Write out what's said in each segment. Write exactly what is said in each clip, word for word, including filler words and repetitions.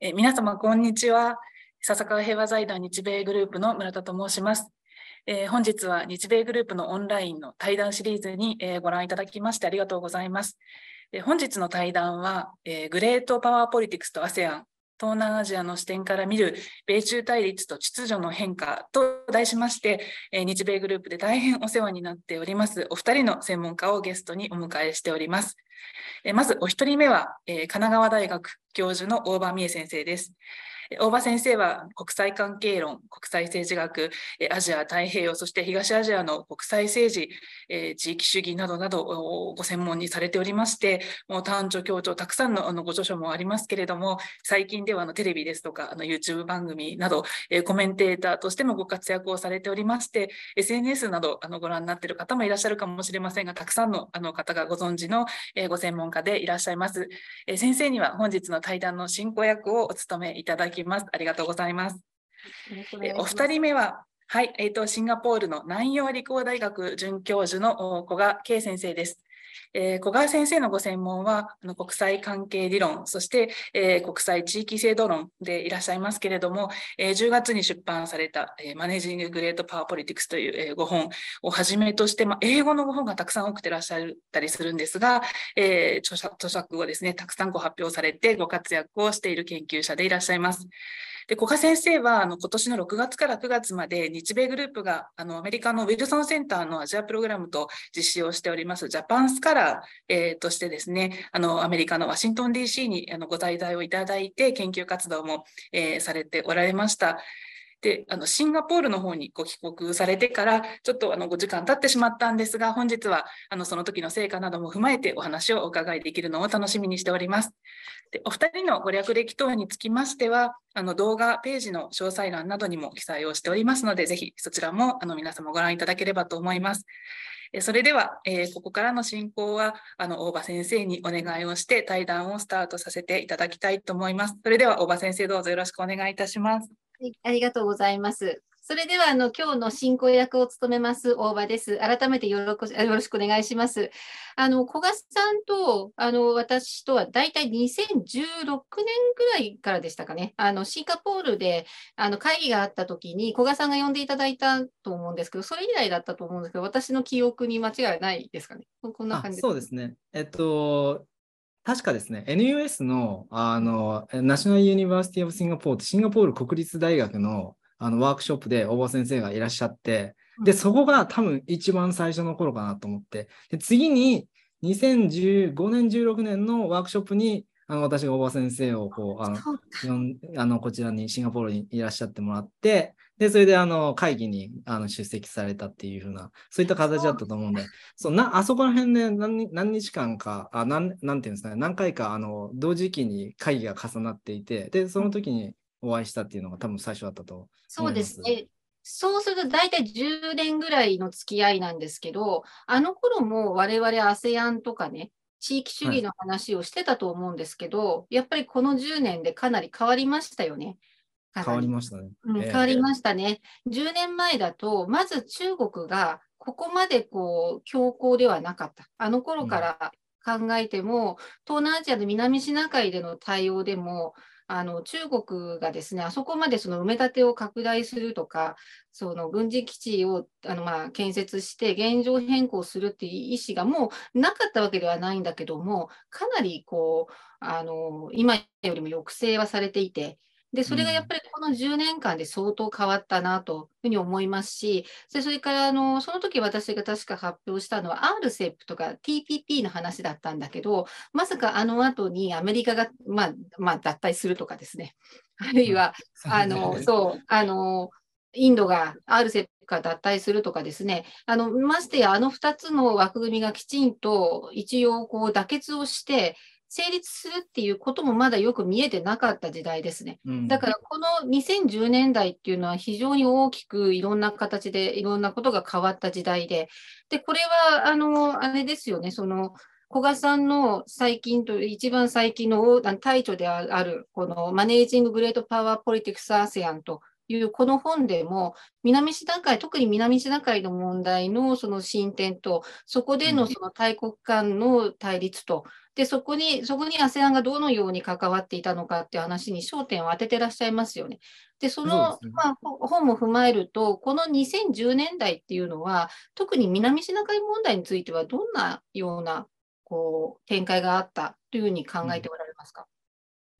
え皆様こんにちは。笹川平和財団日米グループの村田と申します。えー、本日は日米グループのオンラインの対談シリーズに、えー、ご覧いただきましてありがとうございます。えー、本日の対談は、えー、グレートパワーポリティクスと アセアン、東南アジアの視点から見る米中対立と秩序の変化と題しまして、えー、日米グループで大変お世話になっておりますお二人の専門家をゲストにお迎えしております。えー、まずお一人目は、えー、神奈川大学教授の大場美恵先生です。大場先生は国際関係論、国際政治学、アジア太平洋、そして東アジアの国際政治、地域主義などなどをご専門にされておりまして、もう短調強調たくさんのご著書もありますけれども、最近ではテレビですとか YouTube 番組などコメンテーターとしてもご活躍をされておりまして、エスエヌエス などご覧になっている方もいらっしゃるかもしれませんが、たくさんの方がご存知のご専門家でいらっしゃいます。先生には本日の対談の進行役をお務めいただきありがとうございます。お二人目は、はいえー、とシンガポールの南洋理工大学准教授の古賀圭先生です。えー、古賀先生のご専門はあの国際関係理論、そして、えー、国際地域制度論でいらっしゃいますけれども、えー、じゅうがつに出版された、えー、マネージング・グレート・パワー・ポリティクスという、えー、ご本をはじめとして、ま、英語のご本がたくさん多くていらっしゃったりするんですが、えー、著者、著作をですね、たくさんご発表されてご活躍をしている研究者でいらっしゃいます。で古賀先生はあの今年のろくがつからくがつまで日米グループがあのアメリカのウィルソンセンターのアジアプログラムと実施をしておりますジャパンスカラー、えー、としてですねあのアメリカのワシントン ディーシー にあのご滞在をいただいて研究活動も、えー、されておられました。であのシンガポールの方にご帰国されてからちょっとあのご時間経ってしまったんですが本日はあのその時の成果なども踏まえてお話をお伺いできるのを楽しみにしております。でお二人のご略歴等につきましてはあの動画ページの詳細欄などにも記載をしておりますのでぜひそちらもあの皆様ご覧いただければと思います。それでは、えー、ここからの進行はあの大場先生にお願いをして対談をスタートさせていただきたいと思います。それでは大場先生どうぞよろしくお願いいたします。ありがとうございます。それではあの今日の進行役を務めます大場です。改めてよろしくお願いします。あの古賀さんとあの私とはだいたいにせんじゅうろくねんぐらいからでしたかね。あのシンガポールであの会議があった時に古賀さんが呼んでいただいたと思うんですけど、それ以来だったと思うんですけど、私の記憶に間違いないですかね。こんな感じです。そうですね。えっと確かですね、エヌユーエス の、あの、ナショナルユニバーシティオブシンガポール、シンガポール国立大学の、あのワークショップで大場先生がいらっしゃって、で、そこが多分一番最初の頃かなと思って、で次ににせんじゅうごねん、じゅうろくねんのワークショップに、あの私が大場先生をこうあのあのこちらにシンガポールにいらっしゃってもらって、でそれであの会議にあの出席されたっていうふうなそういった形だったと思うんで、そうなあそこら辺で、ね、何, 何日間かあ 何, 何ていうんですかね何回かあの同時期に会議が重なっていて、でその時にお会いしたっていうのが多分最初だったと思います。そうですね。そうすると大体じゅうねんぐらいの付き合いなんですけど、あの頃も我々 アセアン とかね地域主義の話をしてたと思うんですけど、はい、やっぱりこのじゅうねんでかなり変わりましたよね。変わりましたね。うん、変わりましたね。えー、じゅうねんまえだと、まず中国がここまでこう強硬ではなかった。あの頃から考えても、うん、東南アジアの南シナ海での対応でも、あの中国がですね、あそこまでその埋め立てを拡大するとか、その軍事基地をあのまあ建設して現状変更するっていう意思がもうなかったわけではないんだけども、かなりこうあの今よりも抑制はされていて、でそれがやっぱりこのじゅうねんかんで相当変わったなというふうに思いますし、でそれからあのその時私が確か発表したのは アールセップ とか ティーピーピー の話だったんだけど、まさかあの後にアメリカが、まあまあ、脱退するとかですね、あるいはあのそうあのインドが アールセップ から脱退するとかですね、あのましてやあのふたつの枠組みがきちんと一応こう妥結をして、成立するっていうこともまだよく見えてなかった時代ですね。だからこのにせんじゅうねんだいっていうのは非常に大きくいろんな形でいろんなことが変わった時代で、でこれはあのあれですよね、その古賀さんの最近と一番最近の大著であるこのマネージンググレートパワーポリティクスアセアンというこの本でも、南シナ海、特に南シナ海の問題のその進展と、そこでのその大国間の対立と、でそこに、そこに アセアン がどのように関わっていたのかっていう話に焦点を当ててらっしゃいますよね。で、その、まあ、本も踏まえると、このにせんじゅうねんだいっていうのは、特に南シナ海問題については、どんなようなこう展開があったというふうに考えておられますか？うん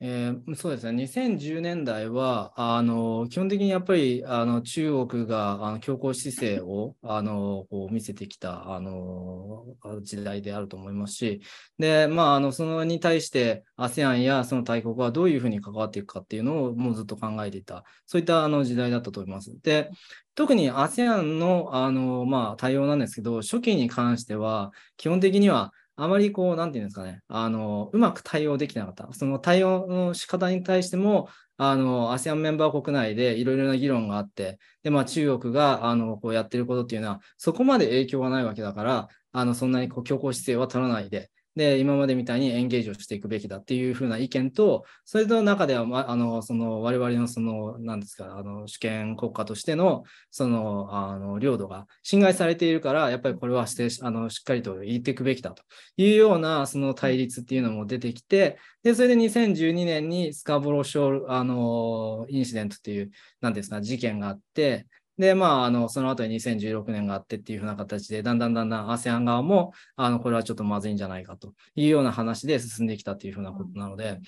えー、そうですね、にせんじゅうねんだいはあの基本的にやっぱりあの中国があの強硬姿勢をあのこう見せてきたあの時代であると思いますし、で、まあ、あのそのに対して アセアン やその大国はどういうふうに関わっていくかっていうのをもうずっと考えていた、そういったあの時代だったと思います。で、特に アセアン の、あの、まあ、対応なんですけど、初期に関しては基本的にはあまりこう、なんていうんですかね、あの、うまく対応できなかった。その対応の仕方に対しても、あの、アセアン メンバー国内でいろいろな議論があって、で、まあ中国が、あの、こうやってることっていうのは、そこまで影響がないわけだから、あの、そんなにこう強硬姿勢は取らないで、で、今までみたいにエンゲージをしていくべきだっていうふうな意見と、それと中では、ま、あの、その、我々のその、なんですか、あの、主権国家としての、その、あの、領土が侵害されているから、やっぱりこれはして、あの、しっかりと言っていくべきだというような、その対立っていうのも出てきて、で、それでにせんじゅうにねんにスカボロー礁、あの、インシデントっていう、なんですか、事件があって、で、まあ、あの、その後ににせんじゅうろくねんがあってっていうふうな形で、だんだんだんだん アセアン 側も、あの、これはちょっとまずいんじゃないかというような話で進んできたっていうふうなことなので、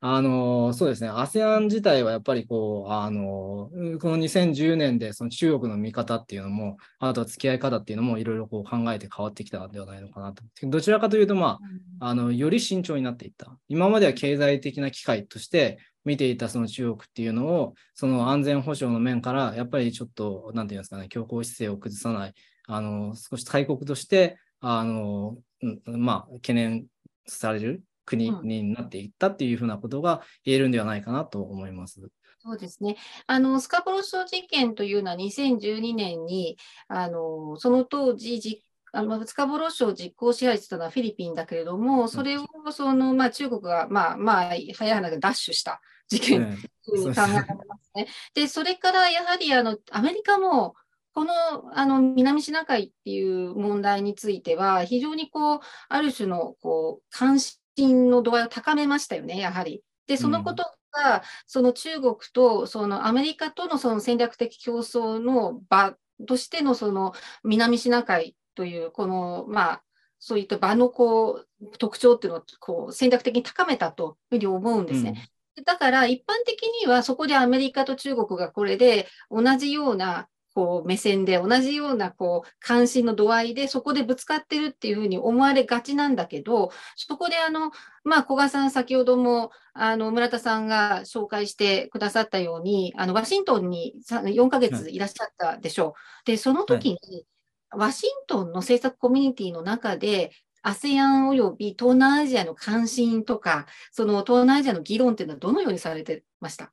あの、そうですね、アセアン 自体はやっぱりこう、あの、このにせんじゅうねんでその中国の見方っていうのも、あとは付き合い方っていうのもいろいろこう考えて変わってきたのではないのかなと。どちらかというと、まあ、あの、より慎重になっていった。今までは経済的な機会として、見ていたその中国っていうのを、その安全保障の面から、やっぱりちょっと、なんていうんですかね、強硬姿勢を崩さない、あの、少し大国として、あの、まあ、懸念される国になっていったっていうふうなことが言えるんではないかなと思います。そうですね。あの、スカボロー礁事件というのはにせんじゅうにねんに、あの、その当時、実あのスカボロー礁を実効支配してたのはフィリピンだけれども、それをその、まあ、中国が、まあまあ、早い話で奪取した事件というふうに考えられますね。で、それからやはりあのアメリカも、この、 あの南シナ海っていう問題については、非常にこうある種のこう関心の度合いを高めましたよね、やはり。で、そのことが、うん、その中国とそのアメリカとの、 その戦略的競争の場としての、 その南シナ海という、この、まあ、そういった場のこう特徴っていうのをこう戦略的に高めたというふうに思うんですね。うん、だから一般的にはそこでアメリカと中国がこれで同じようなこう目線で、同じようなこう関心の度合いでそこでぶつかってるっていうふうに思われがちなんだけど、そこであの、まあ、古賀さん、先ほどもあの村田さんが紹介してくださったように、あのワシントンによんかげついらっしゃったでしょう。はい、でその時に、はい、ワシントンの政策コミュニティの中で アセアン および東南アジアの関心とか、その東南アジアの議論というのはどのようにされてました？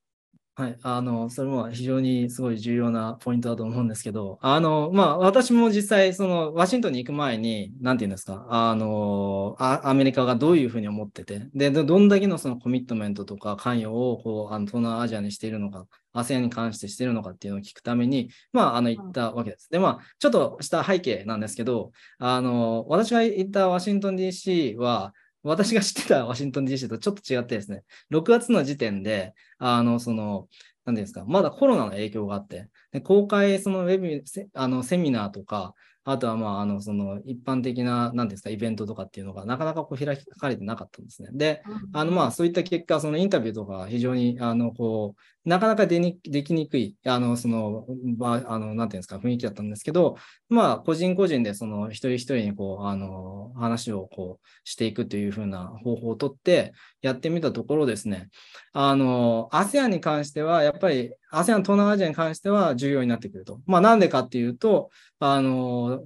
はい、あのそれも非常にすごい重要なポイントだと思うんですけど、あの、まあ、私も実際そのワシントンに行く前に、なんていうんですか、あのあアメリカがどういうふうに思ってて、でどんだけのそのコミットメントとか関与をこうあの東南アジアにしているのか、アセアン に関してしているのかっていうのを聞くために、まあ、あの行ったわけです。で、まあ、ちょっとした背景なんですけど、あの私が行ったワシントン ディーシー は、私が知ってたワシントン ディーシー とちょっと違ってですね、ろくがつの時点で、あの、その、何ですか、まだコロナの影響があって、で公開、そのウェブ、あの、セミナーとか、あとは、まあ、あの、その、一般的な、何ですか、イベントとかっていうのが、なかなかこう、開かれてなかったんですね。で、あの、まあ、そういった結果、そのインタビューとか、非常に、あの、こう、なかなか出に、できにくい、あの、その、まあ、あの、なんていうんですか、雰囲気だったんですけど、まあ、個人個人で、その、一人一人に、こう、あの、話を、こう、していくというふうな方法をとって、やってみたところですね、あの、アセアン に関しては、やっぱり、アセアン 東南アジアに関しては重要になってくると。まあ、なんでかっていうと、あの、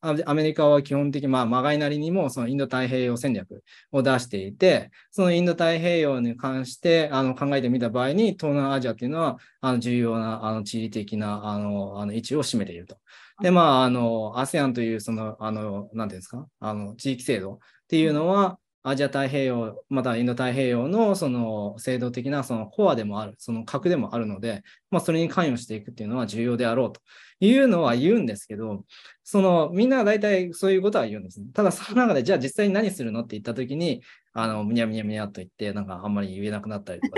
アメリカは基本的に、まあ、まがいなりにも、そのインド太平洋戦略を出していて、そのインド太平洋に関して、あの、考えてみた場合に、東南アジアっていうのは、あの、重要な、あの、地理的な、あの、あの位置を占めていると。で、まあ、あの、アセアン という、その、あの、なんていうんですか、あの、地域制度っていうのは、アジア太平洋またインド太平洋のその制度的なそのコアでもある、その核でもあるので、まあ、それに関与していくっていうのは重要であろうというのは言うんですけど、そのみんな大体そういうことは言うんですね。ただその中でじゃあ実際に何するのって言ったときに、あのむにゃむにゃむにゃっと言ってなんかあんまり言えなくなったりとか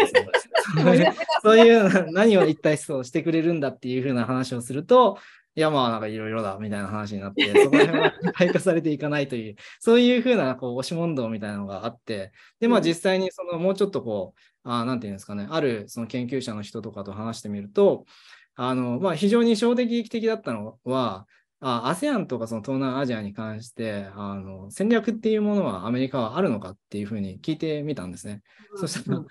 そういう何を一体そうしてくれるんだっていう風な話をすると、いやまあなんかいろいろだみたいな話になって、そこら辺は対価されていかないというそういう風なこう押し問答みたいなのがあって、でまあ実際にそのもうちょっとこうあなんていうんですかね、あるその研究者の人とかと話してみると、あのまあ非常に衝撃的だったのは、アセアン とかその東南アジアに関してあの戦略っていうものはアメリカはあるのかっていうふうに聞いてみたんですね。うん、そしたら、そん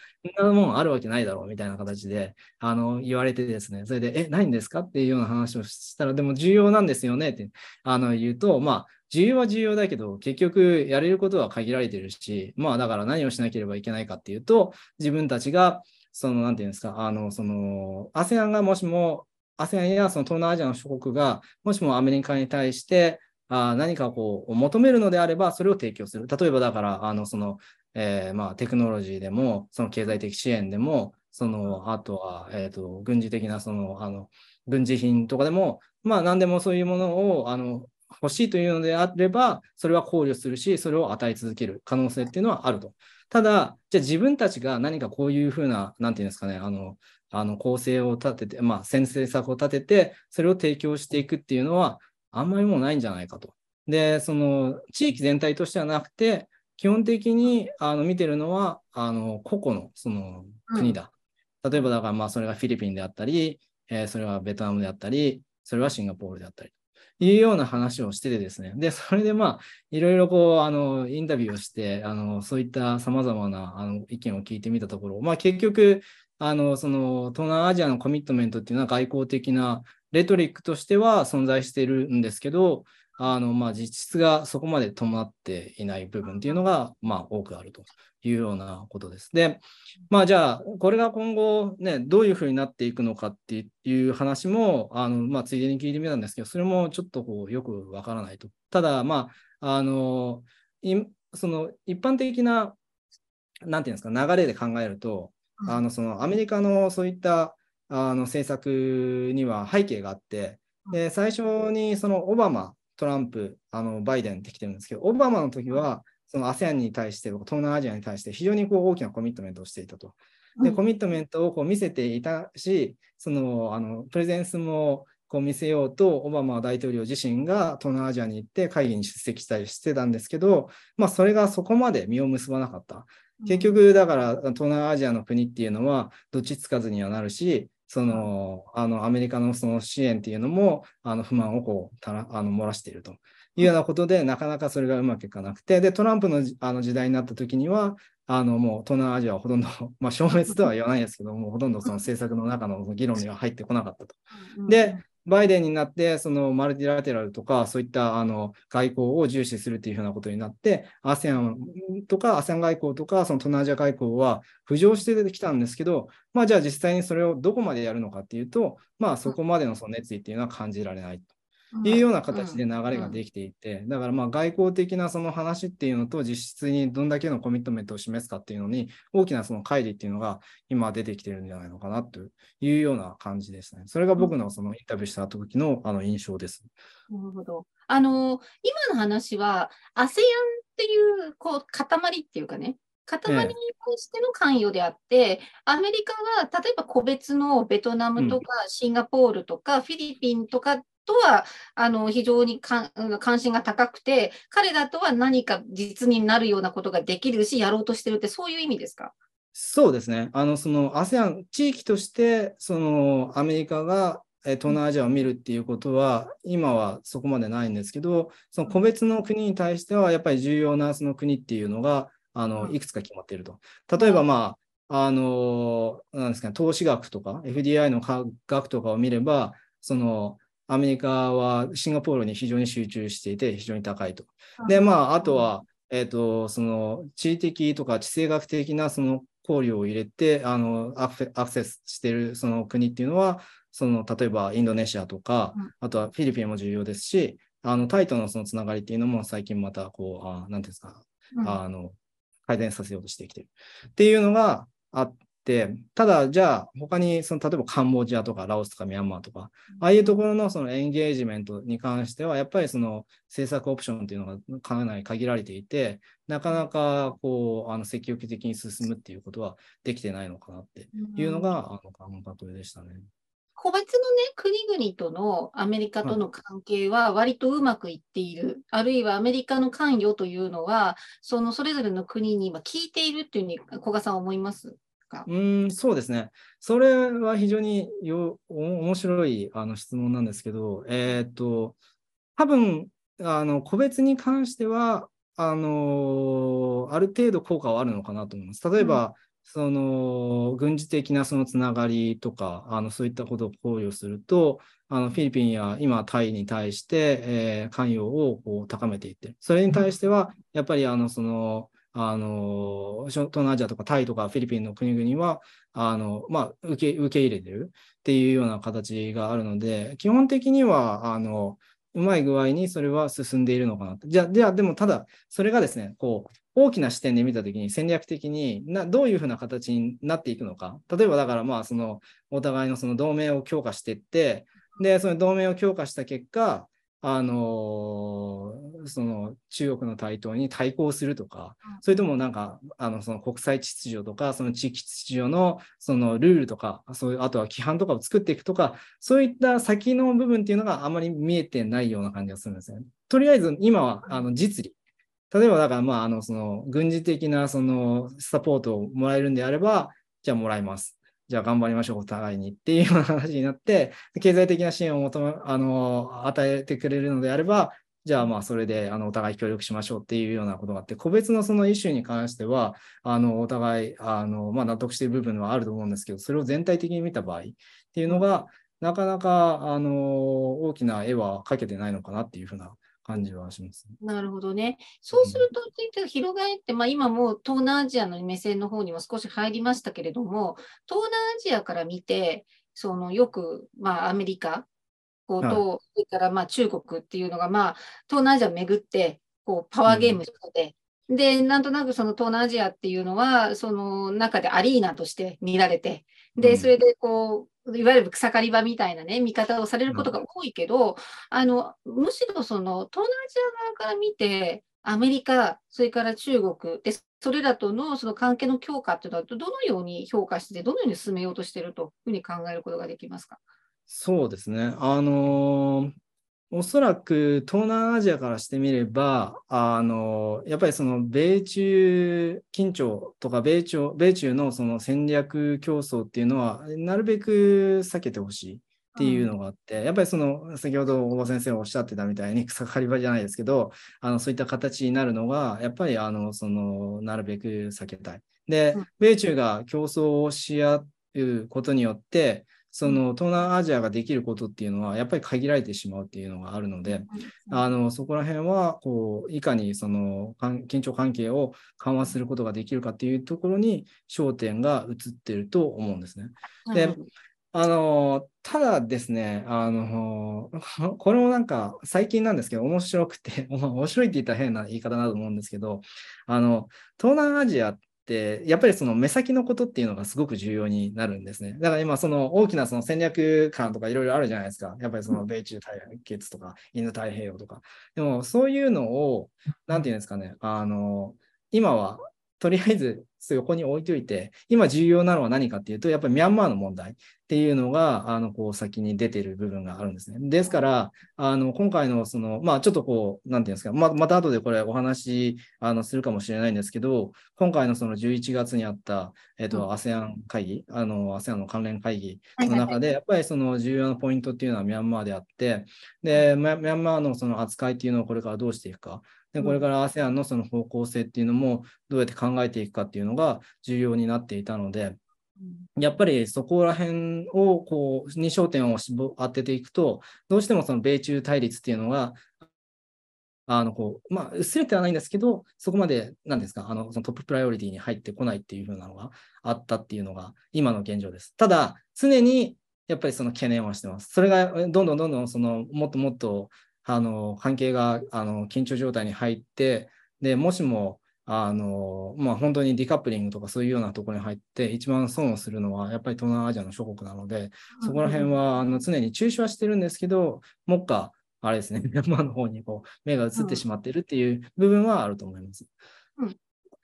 なもんあるわけないだろうみたいな形であの言われてですね、それで、え、ないんですかっていうような話をしたら、でも重要なんですよねってあの言うと、まあ、重要は重要だけど、結局やれることは限られてるし、まあ、だから何をしなければいけないかっていうと、自分たちが、その、なんていうんですか、あの、その、アセアン がもしも、アセアン やその東南アジアの諸国がもしもアメリカに対してあ何かこう求めるのであればそれを提供する。例えばだからあのその、えーまあ、テクノロジーでもその経済的支援でもそのあとは、えー、と軍事的なそのあの軍事品とかでも、まあ、何でもそういうものをあの欲しいというのであればそれは考慮するし、それを与え続ける可能性っていうのはあると。ただじゃあ自分たちが何かこういうふうな何て言うんですかね、あのあの構成を立てて、まあ、先制策を立ててそれを提供していくっていうのはあんまりもうないんじゃないかと。でその地域全体としてはなくて、基本的にあの見てるのはあの個々のその国だ、うん、例えばだからまあそれがフィリピンであったり、えー、それはベトナムであったり、それはシンガポールであったりというような話をしててですね、でそれでまあいろいろこうあのインタビューをしてあのそういったさまざまなあの意見を聞いてみたところ、まあ、結局あのその東南アジアのコミットメントっていうのは外交的なレトリックとしては存在しているんですけど、あのまあ実質がそこまで伴っていない部分っていうのがまあ多くあるというようなことです。で、まあ、じゃあこれが今後、ね、どういうふうになっていくのかっていう話もあの、まあ、ついでに聞いてみたんですけど、それもちょっとこうよくわからないと。ただ、まあ、あのその一般的ななんていうんですか、流れで考えると、あのそのアメリカのそういったあの政策には背景があって、で最初にそのオバマ、トランプ、あのバイデンってきてるんですけど、オバマの時はその アセアン に対して東南アジアに対して非常にこう大きなコミットメントをしていたと。でコミットメントをこう見せていたし、そのあのプレゼンスもこう見せようとオバマ大統領自身が東南アジアに行って会議に出席したりしてたんですけど、まあ、それがそこまで実を結ばなかった。結局だから東南アジアの国っていうのはどっちつかずにはなるし、そのあのアメリカのその支援っていうのもあの不満をこうたらあの漏らしているというようなことで、なかなかそれがうまくいかなくて、でトランプのあの時代になった時にはあのもう東南アジアはほとんど、まあ、消滅とは言わないですけどもうほとんどその政策の中の議論には入ってこなかったと。でバイデンになってそのマルティラテラルとかそういったあの外交を重視するというふうなことになって、 アセアン とか アセアン 外交とかその東南アジア外交は浮上して出てきたんですけど、まあ、じゃあ実際にそれをどこまでやるのかっていうと、まあ、そこまでのその熱意っていうのは感じられないというような形で流れができていて、だからまあ外交的なその話っていうのと実質にどんだけのコミットメントを示すかっていうのに大きなその乖離っていうのが今出てきてるんじゃないのかなというような感じですね。それが僕のそのインタビューした時のあの印象です。なるほど。あの今の話は アセアン っていうこう塊っていうかね、塊としての関与であって、ええ、アメリカが例えば個別のベトナムとかシンガポールとかフィリピンとか、うんとはあの非常に関心が高くて、彼らとは何か実になるようなことができるしやろうとしてるって、そういう意味ですか？そうですね。あのその アセアン 地域としてそのアメリカが東南アジアを見るっていうことは今はそこまでないんですけど、その個別の国に対してはやっぱり重要なその国っていうのがあのいくつか決まっていると。例えばまあ、あのなんですかね、投資額とか エフディーアイ の額とかを見れば、そのアメリカはシンガポールに非常に集中していて非常に高いと。で、まあ、あとは、えーと、その地理的とか地政学的なその考慮を入れてあのアクセスしているその国っていうのは、その例えばインドネシアとか、あとはフィリピンも重要ですし、あのタイとのそのつながりっていうのも最近またこう、あ、なんていうんですか、あの改善させようとしてきてるっていうのがあって、ただじゃあ他にその例えばカンボジアとかラオスとかミャンマーとかああいうところのそのエンゲージメントに関してはやっぱりその政策オプションというのがかなり限られていて、なかなかこうあの積極的に進むっていうことはできてないのかなっていうのが、うん、あの感覚でしたね。個別の、ね、国々とのアメリカとの関係は割とうまくいっている、はい、あるいはアメリカの関与というのはそのそれぞれの国に今効いているというふうに古賀さんは思いますか？うーん、そうですね、それは非常によ面白いあの質問なんですけど、えー、っと多分あの個別に関してはあのある程度効果はあるのかなと思います。例えば、うん、その軍事的なそのつながりとかあのそういったことを考慮するとあのフィリピンや今タイに対して、えー、関与をこう高めていって、それに対してはやっぱりあのそのあの東南アジアとかタイとかフィリピンの国々はあの、まあ、受け、受け入れてるっていうような形があるので、基本的にはあのうまい具合にそれは進んでいるのかなと。じゃあ、じゃあでもただそれがですねこう大きな視点で見たときに戦略的になどういうふうな形になっていくのか。例えばだからまあそのお互いのその同盟を強化していって、でその同盟を強化した結果あのー、その中国の台頭に対抗するとか、それともなんかあのその国際秩序とかその地域秩序のそのルールとか、そういうあとは規範とかを作っていくとか、そういった先の部分っていうのがあまり見えてないような感じがするんですね。とりあえず今はあの実利、例えばだからまああのその軍事的なそのサポートをもらえるんであれば、じゃあもらいます、じゃあ頑張りましょうお互いにっていうような話になって、経済的な支援を求めあの与えてくれるのであれば、じゃあまあそれであのお互い協力しましょうっていうようなことがあって、個別のそのイシューに関してはあのお互いあの、まあ、納得している部分はあると思うんですけど、それを全体的に見た場合っていうのがなかなかあの大きな絵は描けてないのかなっていうふうな感じはします。なるほどね。そうすると、うん、広がりって、まあ、今もう東南アジアの目線の方にも少し入りましたけれども、東南アジアから見てそのよく、まあ、アメリカこうと、はい、それからまあ中国っていうのが、まあ、東南アジアを巡ってこうパワーゲームして、うんでなんとなくその東南アジアっていうのはその中でアリーナとして見られて、でそれでこういわゆる草刈り場みたいなね見方をされることが多いけど、あのむしろその東南アジア側から見てアメリカそれから中国でそれらとのその関係の強化っていうのはどのように評価してどのように進めようとしているというふうに考えることができますか？そうですね、あのーおそらく東南アジアからしてみれば、あのやっぱりその米中緊張とか米中、米中のその戦略競争っていうのはなるべく避けてほしいっていうのがあって、うん、やっぱりその先ほど大場先生がおっしゃってたみたいに草刈り場じゃないですけど、あのそういった形になるのがやっぱりあのそのなるべく避けたい。で、米中が競争をし合うことによってその東南アジアができることっていうのはやっぱり限られてしまうっていうのがあるので、あのそこら辺はこういかにその緊張関係を緩和することができるかっていうところに焦点が移っていると思うんですね。で、あのただですね、あのこれもなんか最近なんですけど面白くて面白いって言ったら変な言い方だと思うんですけど、あの東南アジアってでやっぱりその目先のことっていうのがすごく重要になるんですね。だから今その大きなその戦略観とかいろいろあるじゃないですか。やっぱりその米中対決とかインド太平洋とか。でもそういうのをなんていうんですかね。あの今はとりあえず横に置いといて、今重要なのは何かっていうと、やっぱりミャンマーの問題っていうのがあのこう先に出てる部分があるんですね。ですからあの今回のそのまあちょっとこうなんていうんですか、ま、また後でこれお話あのするかもしれないんですけど、今回のそのじゅういちがつにあったえっと アセアン 会議、あの アセアン の関連会議の中でやっぱりその重要なポイントっていうのはミャンマーであって、でミャンマーのその扱いっていうのをこれからどうしていくか。でこれから アセアン のその方向性っていうのもどうやって考えていくかっていうのが重要になっていたので、やっぱりそこら辺をこうに焦点を当てていくと、どうしてもその米中対立っていうのがあのこうまあ薄れてはないんですけど、そこまで何ですかあのそのトッププライオリティに入ってこないっていう風なのがあったっていうのが今の現状です。ただ常にやっぱりその懸念はしてます。それがどんどんどんどんそのもっともっとあの関係があの緊張状態に入って、でもしもあの、まあ、本当にディカップリングとかそういうようなところに入って一番損をするのはやっぱり東南アジアの諸国なので、そこら辺はあの常に注視はしてるんですけど、もっかあれですね、ミャンマーの方にこう目が移ってしまってるっていう部分はあると思います。うん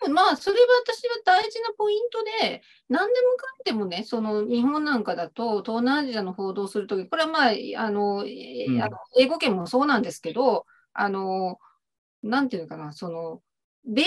うん、まあそれは私は大事なポイントで、何でもかんでもね、その日本なんかだと東南アジアの報道するとき、これはまああの、うん、英語圏もそうなんですけど、あのなんていうのかな、その米中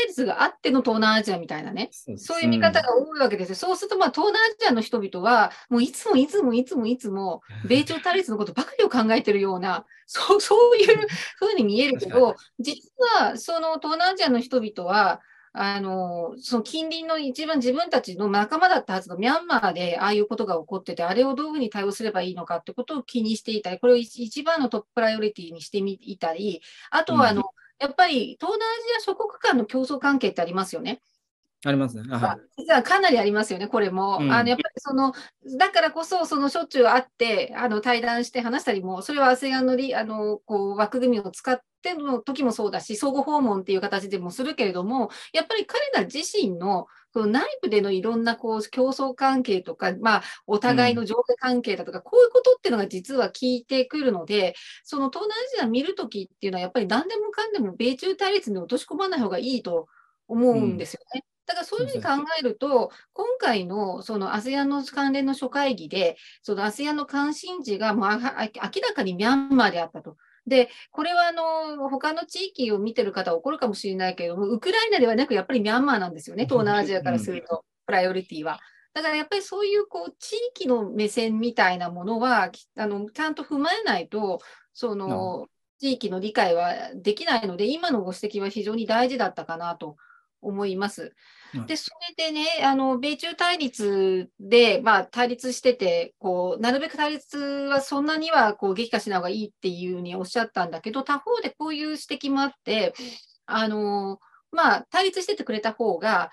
対立があっての東南アジアみたいなね、そうですね、そういう見方が多いわけですよ。そうすると、まあ、東南アジアの人々は、もういつもいつもいつもいつも、米中対立のことばかりを考えてるような、そう、そういうふうに見えるけど、実は、その東南アジアの人々は、あの、その近隣の一番自分たちの仲間だったはずのミャンマーでああいうことが起こってて、あれをどういうふうに対応すればいいのかってことを気にしていたり、これを一番のトッププライオリティにしていたり、あとは、あの、うん、やっぱり東南アジア諸国間の競争関係ってありますよね。ありますね。はい、実はかなりありますよね、これも。うん、あのやっぱりそのだからこそ、そのしょっちゅう会ってあの対談して話したりも、それは アセアン のりあのこう枠組みを使っての時もそうだし、相互訪問っていう形でもするけれども、やっぱり彼ら自身の内部でのいろんなこう競争関係とか、まあ、お互いの上下関係だとか、うん、こういうことっていうのが実は効いてくるので、その東南アジア見るときっていうのは、やっぱり何でもかんでも米中対立に落とし込まない方がいいと思うんですよね。うん、だからそういうふうに考えると、今回のその アセアン の関連の諸会議で、その アセアン の関心事がもう明らかにミャンマーであったと。で、これはあの他の地域を見てる方は怒るかもしれないけれども、ウクライナではなくやっぱりミャンマーなんですよね、東南アジアからすると、プライオリティは。だからやっぱりそういうこう地域の目線みたいなものは、あのちゃんと踏まえないと、その地域の理解はできないので、今のご指摘は非常に大事だったかなと思います。で、それでね、あの米中対立で、まあ、対立しててこう、なるべく対立はそんなにはこう激化しない方がいいっていうふうにおっしゃったんだけど、他方でこういう指摘もあって、あのまあ、対立しててくれた方が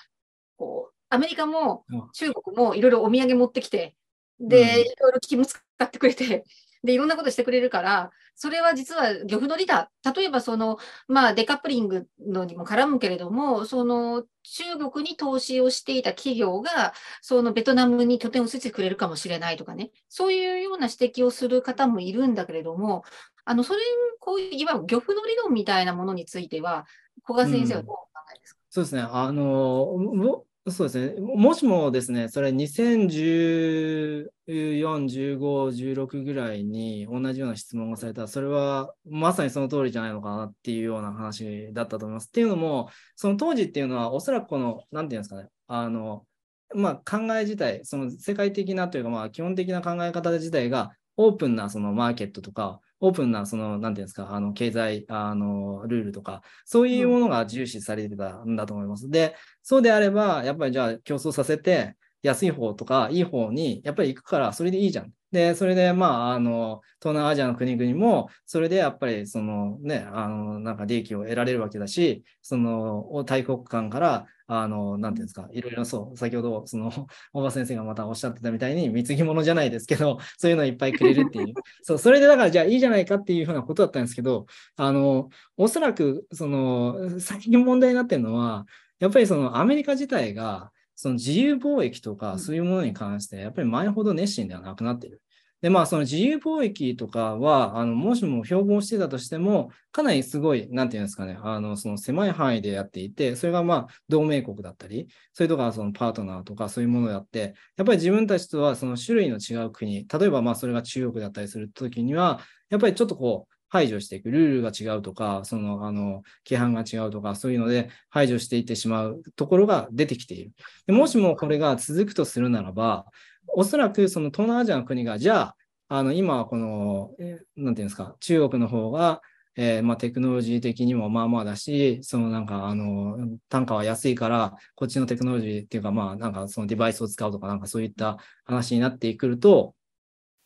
こう、アメリカも中国もいろいろお土産持ってきて、で、いろいろ気も使ってくれて。でいろんなことしてくれるから、それは実は漁夫の利だ。例えばその、まあ、デカップリングのにも絡むけれども、その中国に投資をしていた企業が、そのベトナムに拠点を移してくれるかもしれないとかね、そういうような指摘をする方もいるんだけれども、あのそれこういういわゆる漁夫の理論みたいなものについては、古賀先生はどうお考えですか？うん、そうですね、あのそうですね、もしもですね、それにせんじゅうよん、じゅうご、じゅうろくぐらいに同じような質問がされたら、それはまさにその通りじゃないのかなっていうような話だったと思います。っていうのも、その当時っていうのは、おそらくこの、なんていうんですかね、あの、まあ、考え自体、その世界的なというか、まあ、基本的な考え方自体が、オープンなそのマーケットとか、オープンな、その、なんていうんですか、あの、経済、あの、ルールとか、そういうものが重視されてたんだと思います。で、そうであれば、やっぱりじゃあ競争させて、安い方とかいい方に、やっぱり行くから、それでいいじゃん。で、それで、まあ、あの、東南アジアの国々も、それでやっぱり、そのね、あの、なんか利益を得られるわけだし、その、大国間から、あの、なんていうんですか、いろいろそう、先ほど、その、大場先生がまたおっしゃってたみたいに、貢ぎ物じゃないですけど、そういうのをいっぱいくれるっていう。そう、それでだから、じゃあいいじゃないかっていうふうなことだったんですけど、あの、おそらく、その、先に問題になってるのは、やっぱりその、アメリカ自体が、その自由貿易とかそういうものに関してやっぱり前ほど熱心ではなくなっている。で、まあその自由貿易とかはあのもしも標榜してたとしてもかなりすごいなんていうんですかね、あのその狭い範囲でやっていて、それがまあ同盟国だったり、それとかそのパートナーとかそういうものであって、やっぱり自分たちとはその種類の違う国、例えばまあそれが中国だったりするときにはやっぱりちょっとこう排除していく、ルールが違うとか、その、あの、規範が違うとか、そういうので排除していってしまうところが出てきている。で、もしもこれが続くとするならば、おそらくその東南アジアの国が、じゃあ、あの、今はこの、なんていうんですか、中国の方が、えー、まあテクノロジー的にもまあまあだし、そのなんかあの単価は安いからこっちのテクノロジーっていうか、まあなんかそのデバイスを使うとかなんかそういった話になってくると、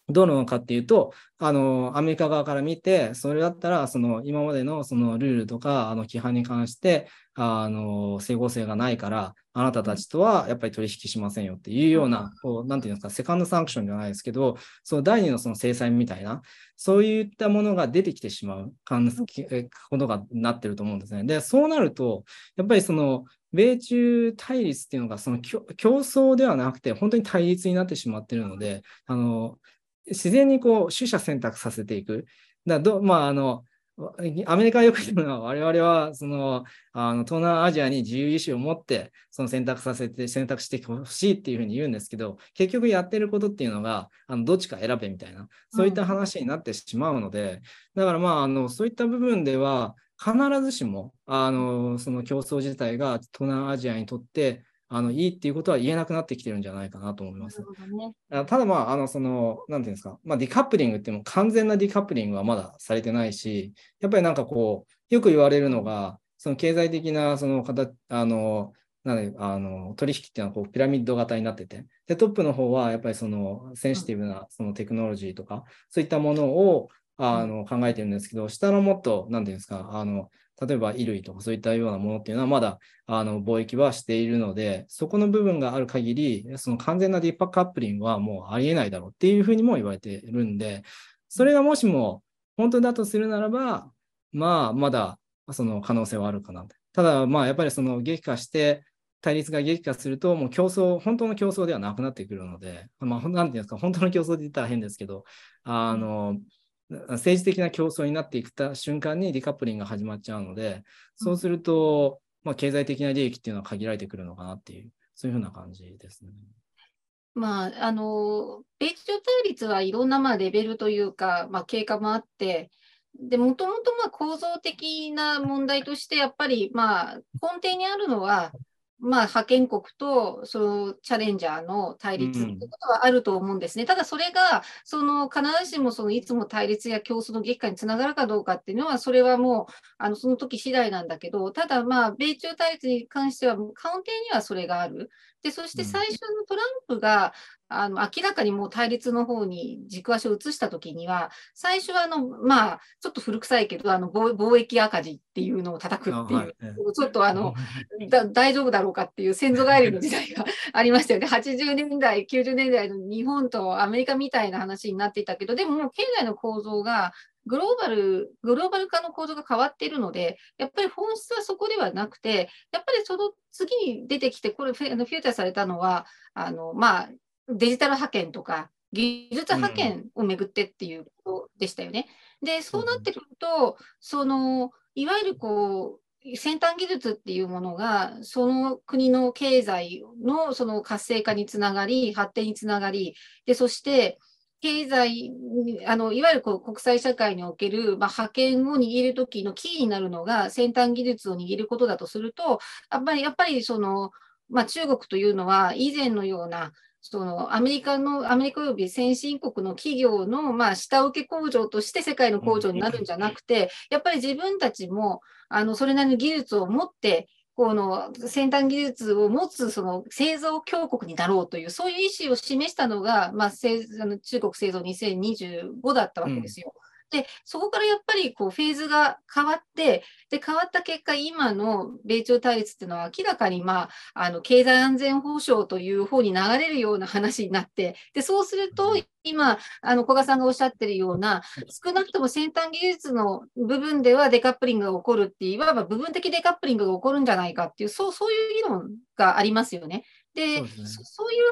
どうなのかっていうと、あのアメリカ側から見て、それだったらその今までのそのルールとかあの規範に関してあの整合性がないから、あなたたちとはやっぱり取引しませんよっていうような、こうなんていうんですか、セカンドサンクションじゃないですけど、その第二のその制裁みたいな、そういったものが出てきてしまうことがなってると思うんですね。で、そうなるとやっぱりその米中対立っていうのがその競争ではなくて本当に対立になってしまっているので、あの自然にこう取捨選択させていく。だどまああのアメリカがよく言うのは、我々はそのあの東南アジアに自由意志を持ってその選択させて選択してほしいっていうふうに言うんですけど、結局やってることっていうのがあのどっちか選べみたいな、そういった話になってしまうので、うん、だからまああのそういった部分では必ずしもあのその競争自体が東南アジアにとってあのいいっていうことは言えなくなってきてるんじゃないかなと思います。ね、ただまああのそのなんていうんですか、まあ、ディカップリングっても完全なディカップリングはまだされてないし、やっぱりなんかこうよく言われるのがその経済的なその形あのなんであの取引っていうのはこうピラミッド型になってて、でトップの方はやっぱりそのセンシティブなそのテクノロジーとか、うん、そういったものをあの考えてるんですけど、下のもっとなんていうんですか、あの例えば衣類とかそういったようなものっていうのはまだあの貿易はしているので、そこの部分がある限りその完全なディープカップリングはもうありえないだろうっていうふうにも言われてるんで、それがもしも本当だとするならば、まあまだその可能性はあるかな。ただまあやっぱりその激化して対立が激化すると、もう競争、本当の競争ではなくなってくるので、まあなんていうんですか、本当の競争で言ったら変ですけど、あの政治的な競争になっていった瞬間にディカップリングが始まっちゃうので、そうすると、まあ、経済的な利益っていうのは限られてくるのかなっていう、そういうふうな感じですね。まあ、あの米中対立はいろんなまあレベルというか、まあ、経過もあって、でもともとまあ構造的な問題としてやっぱりまあ根底にあるのは、まあ、覇権国とそのチャレンジャーの対立ということはあると思うんですね。うん、ただそれがその必ずしもそのいつも対立や競争の激化につながるかどうかっていうのは、それはもうあのその時次第なんだけど、ただまあ米中対立に関しては根底にはそれがある。でそして最初のトランプが、うん、あの明らかにもう対立の方に軸足を移した時には、最初はあの、まあ、ちょっと古臭いけどあの貿易赤字っていうのを叩くっていう、はい、ちょっとあのだ大丈夫だろうかっていう先祖返りの時代がありましたよね。はちじゅうねんだいきゅうじゅうねんだいの日本とアメリカみたいな話になっていたけど、でももう経済の構造がグローバル、グローバル化の構造が変わっているので、やっぱり本質はそこではなくて、やっぱりその次に出てきて、これフィルターされたのは、あのまあ、デジタル覇権とか技術覇権をめぐってっていうことでしたよね。うん、で、そうなってくると、そのいわゆるこう、先端技術っていうものがその国の経済のその活性化につながり、発展につながり、でそして経済あのいわゆるこう国際社会における、まあ、覇権を握るときのキーになるのが先端技術を握ることだとすると、やっぱりやっぱりその、まあ、中国というのは以前のようなそのアメリカのアメリカおよび先進国の企業の、まあ、下請け工場として世界の工場になるんじゃなくて、やっぱり自分たちもあのそれなりの技術を持ってこの先端技術を持つその製造強国になろうという、そういう意思を示したのが、まあ、製あの中国製造にせんにじゅうごだったわけですよ。うんでそこからやっぱりこうフェーズが変わってで変わった結果、今の米中対立っていうのは明らかに、まあ、あの経済安全保障という方に流れるような話になって、でそうすると今あの古賀さんがおっしゃってるような少なくとも先端技術の部分ではデカップリングが起こるっていわば部分的デカップリングが起こるんじゃないかっていう、そう、そういう議論がありますよね。で、そうですね。そ、そういう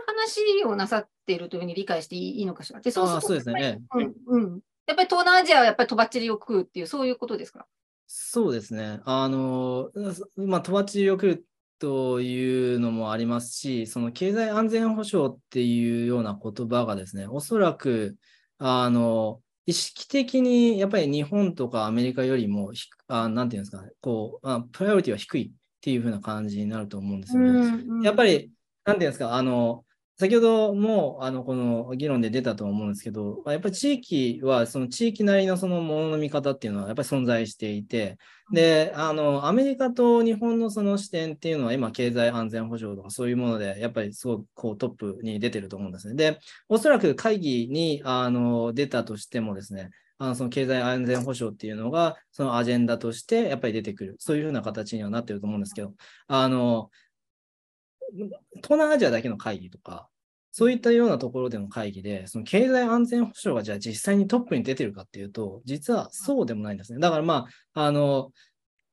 話をなさっているというふうに理解していいのかしら。でそうするとやっぱり、うんうんやっぱり東南アジアはやっぱりとばっちりを食うっていう、そういうことですか？そうですね。あの、まあ、とばっちりを食うというのもありますし、その経済安全保障っていうような言葉がですね、おそらく、あの、意識的にやっぱり日本とかアメリカよりも、あ、なんていうんですかね、こう、あ、プライオリティは低いっていうふうな感じになると思うんですよね。うんうん、やっぱり、なんていうんですか、あの、先ほどもあのこの議論で出たと思うんですけど、やっぱり地域はその地域なりのそのものの見方っていうのはやっぱり存在していて、で、あのアメリカと日本のその視点っていうのは今経済安全保障とかそういうものでやっぱりすごくこうトップに出てると思うんですね。で、おそらく会議にあの出たとしてもですね、あのその経済安全保障っていうのがそのアジェンダとしてやっぱり出てくる、そういうふうな形にはなってると思うんですけど、あの東南アジアだけの会議とかそういったようなところでの会議で、その経済安全保障がじゃあ実際にトップに出てるかっていうと、実はそうでもないんですね。だからまあ、あの、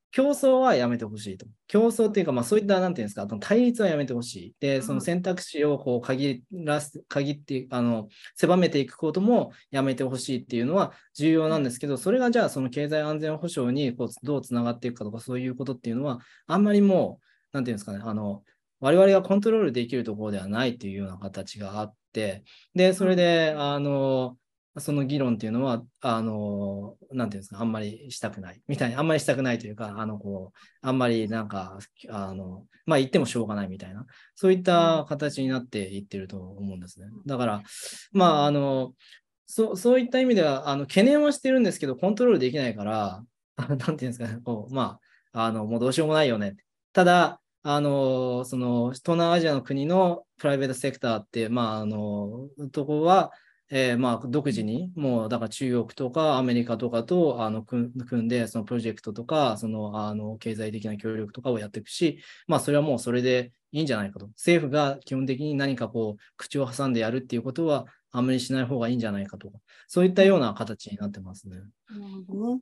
競争はやめてほしいと。競争っていうか、まあそういった、なんていうんですか、対立はやめてほしい。で、その選択肢をこう限らす、限って、あの、狭めていくこともやめてほしいっていうのは重要なんですけど、それがじゃあその経済安全保障にこうどうつながっていくかとか、そういうことっていうのは、あんまりもう、なんていうんですかね、あの、我々がコントロールできるところではないというような形があって、で、それで、あの、その議論っていうのは、あの、なんていうんですか、あんまりしたくない、みたいな、あんまりしたくないというか、あの、こう、あんまりなんか、あの、まあ言ってもしょうがないみたいな、そういった形になっていってると思うんですね。だから、まあ、あの、そ、そういった意味では、あの、懸念はしてるんですけど、コントロールできないから、なんていうんですかね、こう、まあ、あの、もうどうしようもないよね。ただ、あのその東南アジアの国のプライベートセクターって、まあ、あのとこは、えーまあ、独自にもうだから中国とかアメリカとかとあの組んでそのプロジェクトとかそのあの経済的な協力とかをやっていくし、まあ、それはもうそれでいいんじゃないかと。政府が基本的に何かこう口を挟んでやるっていうことはあんまりしない方がいいんじゃないかとか、そういったような形になってますね。うん、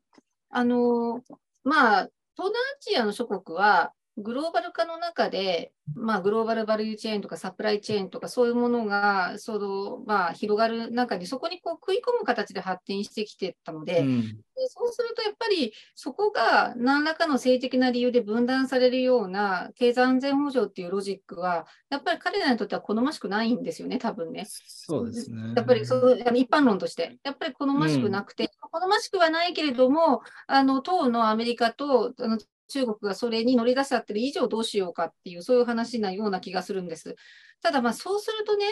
あのまあ、東南アジアの諸国はグローバル化の中で、まあ、グローバルバリューチェーンとかサプライチェーンとかそういうものがその、まあ、広がる中にそこにこう食い込む形で発展してきてたので、うん、でそうするとやっぱりそこが何らかの政治的な理由で分断されるような経済安全保障っていうロジックはやっぱり彼らにとっては好ましくないんですよね、多分ね。そうですね。やっぱりそう一般論としてやっぱり好ましくなくて、うん、好ましくはないけれどもあの当のアメリカとあの中国がそれに乗り出しちゃってる以上どうしようかっていうそういう話なような気がするんです。ただまあそうするとね、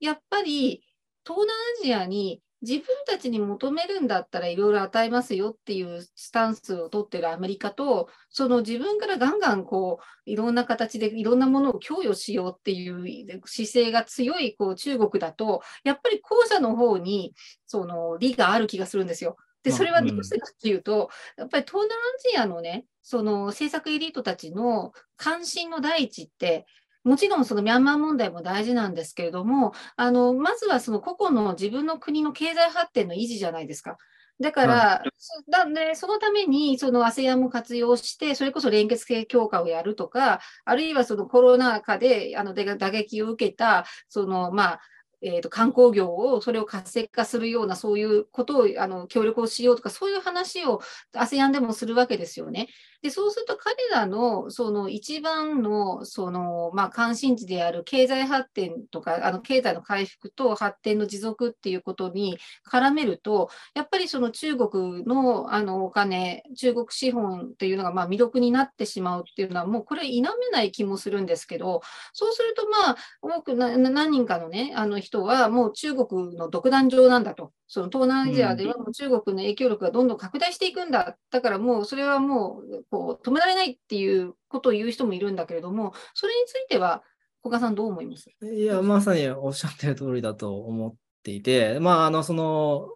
やっぱり東南アジアに自分たちに求めるんだったらいろいろ与えますよっていうスタンスを取ってるアメリカと、その自分からガンガンこういろんな形でいろんなものを供与しようっていう姿勢が強いこう中国だと、やっぱり後者の方にその利がある気がするんですよ。でそれはどうしてかっていうと、うん、やっぱり東南アジアのね、その政策エリートたちの関心の第一って、もちろんそのミャンマー問題も大事なんですけれども、あのまずはその個々の自分の国の経済発展の維持じゃないですか。だから、うん、だね、そのためにその アセアン も活用して、それこそ連結性強化をやるとか、あるいはそのコロナ禍であの打撃を受けた、そのまあ、えーと観光業をそれを活性化するようなそういうことをあの協力をしようとかそういう話を アセアン でもするわけですよね。でそうすると彼らのその一番のそのまあ関心事である経済発展とかあの経済の回復と発展の持続っていうことに絡めるとやっぱりその中国のあのお金中国資本っていうのがまあ魅力になってしまうっていうのはもうこれ否めない気もするんですけど、そうするとまあ多くな何人かのねあの人はもう中国の独壇場なんだと。その東南アジアではもう中国の影響力がどんどん拡大していくんだ、だからもうそれはもう、こう止められないっていうことを言う人もいるんだけれども、それについては古賀さんどう思います？いや、まさにおっしゃってる通りだと思っていて、まああのその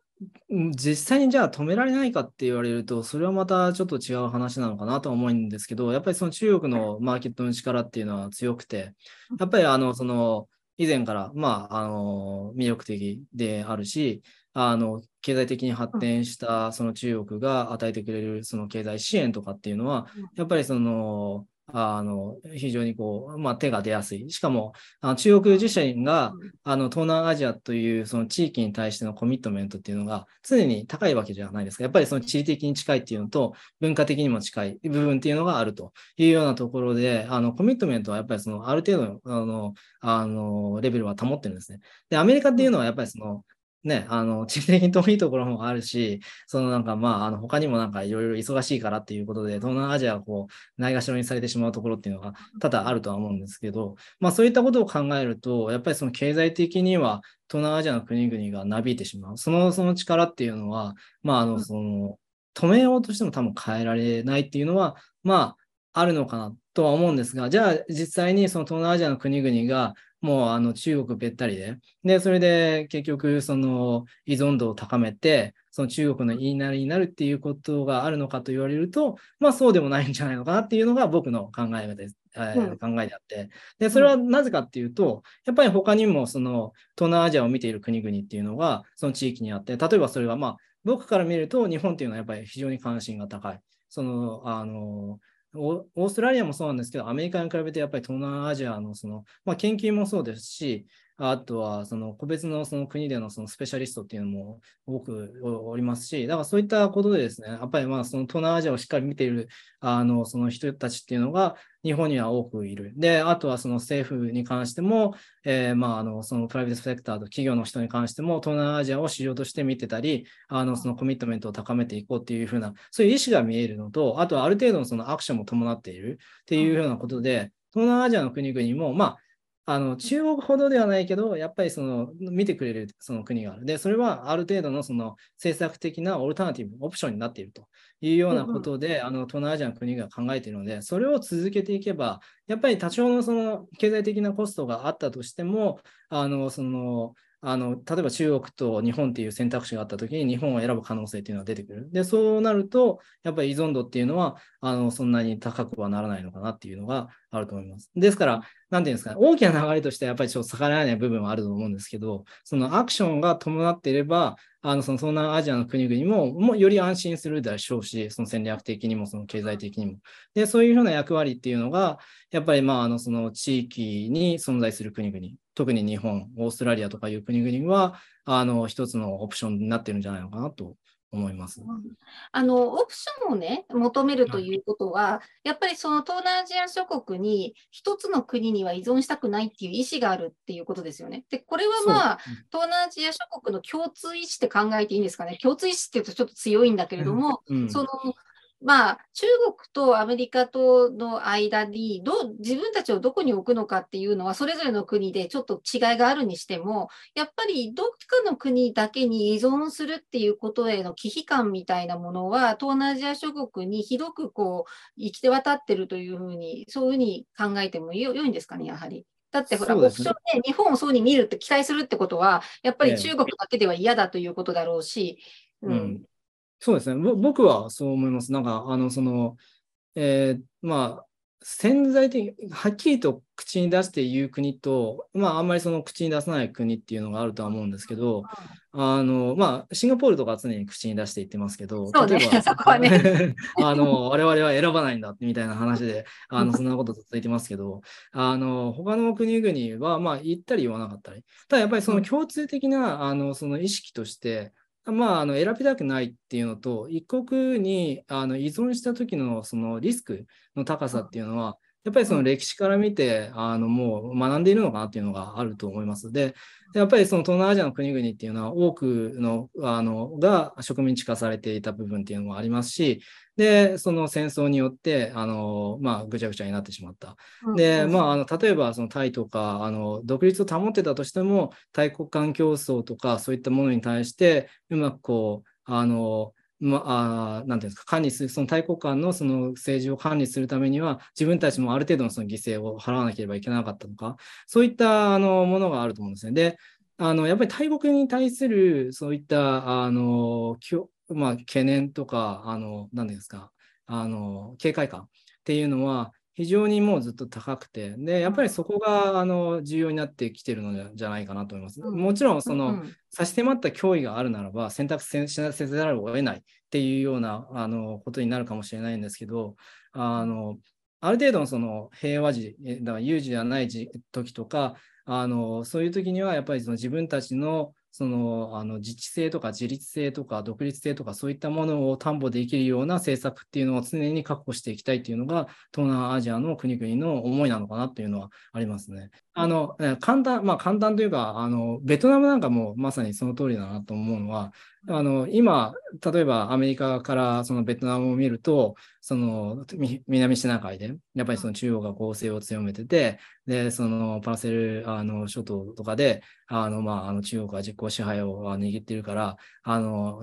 実際にじゃあ止められないかって言われるとそれはまたちょっと違う話なのかなとは思うんですけど、やっぱりその中国のマーケットの力っていうのは強くて、やっぱりあのその以前から、まあ、あの魅力的であるし、あの経済的に発展したその中国が与えてくれるその経済支援とかっていうのはやっぱりそのあの非常にこう、まあ、手が出やすい。しかもあの中国自身があの東南アジアというその地域に対してのコミットメントっていうのが常に高いわけじゃないですか。やっぱりその地理的に近いっていうのと文化的にも近い部分っていうのがあるというようなところで、あのコミットメントはやっぱりそのある程度のあのあのレベルは保ってるんですね。でアメリカっていうのはやっぱりそのね、あの、地理的に遠いところもあるし、そのなんかまあ、あの、他にもなんかいろいろ忙しいからっていうことで、東南アジアがこう、ないがしろにされてしまうところっていうのが多々あるとは思うんですけど、まあそういったことを考えると、やっぱりその経済的には東南アジアの国々がなびいてしまう。その、その力っていうのは、まああの、その、止めようとしても多分変えられないっていうのは、まあ、あるのかなとは思うんですが、じゃあ実際にその東南アジアの国々が、もうあの中国べったりで、で、それで結局その依存度を高めて、その中国の言いなりになるっていうことがあるのかと言われると、まあそうでもないんじゃないのかなっていうのが僕の考えです、えー、考えであって。で、それはなぜかっていうと、やっぱり他にもその東南アジアを見ている国々っていうのがその地域にあって、例えばそれはまあ僕から見ると日本っていうのはやっぱり非常に関心が高い。その、あの、オーストラリアもそうなんですけど、アメリカに比べてやっぱり東南アジアの、その、まあ、研究もそうですし、あとはその個別のその国でのそのスペシャリストっていうのも多くおりますし、だからそういったことでですね、やっぱりまあその東南アジアをしっかり見ているあのその人たちっていうのが日本には多くいる。で、あとはその政府に関しても、えー、まああのそのプライベートセクターと企業の人に関しても東南アジアを市場として見てたり、あのそのコミットメントを高めていこうっていうふうなそういう意思が見えるのと、あとはある程度のそのアクションも伴っているっていうようなことで、東南アジアの国々もまああの中国ほどではないけど、やっぱりその見てくれるその国がある。で、それはある程度のその政策的なオルタナティブ、オプションになっているというようなことで、うんうん、あの東南アジアの国が考えているので、それを続けていけば、やっぱり多少のその経済的なコストがあったとしても、あのそのあの例えば中国と日本っていう選択肢があったときに日本を選ぶ可能性っていうのが出てくる。で、そうなるとやっぱり依存度っていうのはあのそんなに高くはならないのかなっていうのがあると思います。ですからなんていうんですかね、大きな流れとしてはやっぱりちょっと逆らえない部分はあると思うんですけど、そのアクションが伴っていればあのその東南アジアの国々ももうより安心するでしょうし、その戦略的にもその経済的にも、でそういうふうな役割っていうのがやっぱりまああのその地域に存在する国々。特に日本、オーストラリアとかいう国々はあの一つのオプションになってるんじゃないのかなと思います。あのオプションをね求めるということは、やっぱりその東南アジア諸国に一つの国には依存したくないっていう意思があるっていうことですよね。でこれはまあ、うん、東南アジア諸国の共通意思って考えていいんですかね。共通意思っていうとちょっと強いんだけれども、うんうん、そのまあ、中国とアメリカとの間にどう自分たちをどこに置くのかっていうのはそれぞれの国でちょっと違いがあるにしても、やっぱりどっかの国だけに依存するっていうことへの忌避感みたいなものは東南アジア諸国にひどくこう行き手渡ってるというふうに、そういうふうに考えてもよいんですかね、やはり。だってほら、オプションで日本をそうに見るって期待するってことはやっぱり中国だけでは嫌だということだろうし、うん、うんそうですね。僕はそう思います。なんか、あの、その、えー、まあ、潜在的、はっきりと口に出して言う国と、まあ、あんまりその口に出さない国っていうのがあるとは思うんですけど、あの、まあ、シンガポールとかは常に口に出して言ってますけど、そうね、例えば、そこはね、あの、我々は選ばないんだみたいな話で、あの、そんなこと続いてますけど、あの、他の国々は、まあ、言ったり言わなかったり、ただやっぱりその共通的な、あの、その意識として、まあ、あの選びたくないっていうのと、一国にあの依存した時のそのリスクの高さっていうのは、やっぱりその歴史から見て、あのもう学んでいるのかなっていうのがあると思います。で、やっぱりその東南アジアの国々っていうのは、多くのあのが植民地化されていた部分っていうのもありますし、で、その戦争によって、あの、まあ、ぐちゃぐちゃになってしまった。で、まあ、あの、例えば、そのタイとか、あの、独立を保ってたとしても、大国間競争とか、そういったものに対して、うまくこう、あの、まあ、なんていうんですか、管理する、その大国間のその政治を管理するためには、自分たちもある程度のその犠牲を払わなければいけなかったとか、そういった、あの、ものがあると思うんですね。で、あの、やっぱり大国に対する、そういった、あの、まあ、懸念とか、あの、何ですか、あの、警戒感っていうのは、非常にもうずっと高くて、で、やっぱりそこが、あの、重要になってきてるのじゃないかなと思います。もちろん、その、差し迫った脅威があるならば、選択せざるを得ないっていうような、あの、ことになるかもしれないんですけど、あの、ある程度のその平和時、だから有事ではない時とか、あの、そういう時には、やっぱりその自分たちの、そのあの自治性とか自立性とか独立性とかそういったものを担保できるような政策っていうのを常に確保していきたいっていうのが東南アジアの国々の思いなのかなというのはありますね。あの簡単、まあ、簡単というかあのベトナムなんかもまさにその通りだなと思うのは、あの今例えばアメリカからそのベトナムを見るとその南シナ海でやっぱりその中央が攻勢を強めてて、でそのパラセルあの諸島とかであの、まあ、あの中国が実効支配を握っているから、あの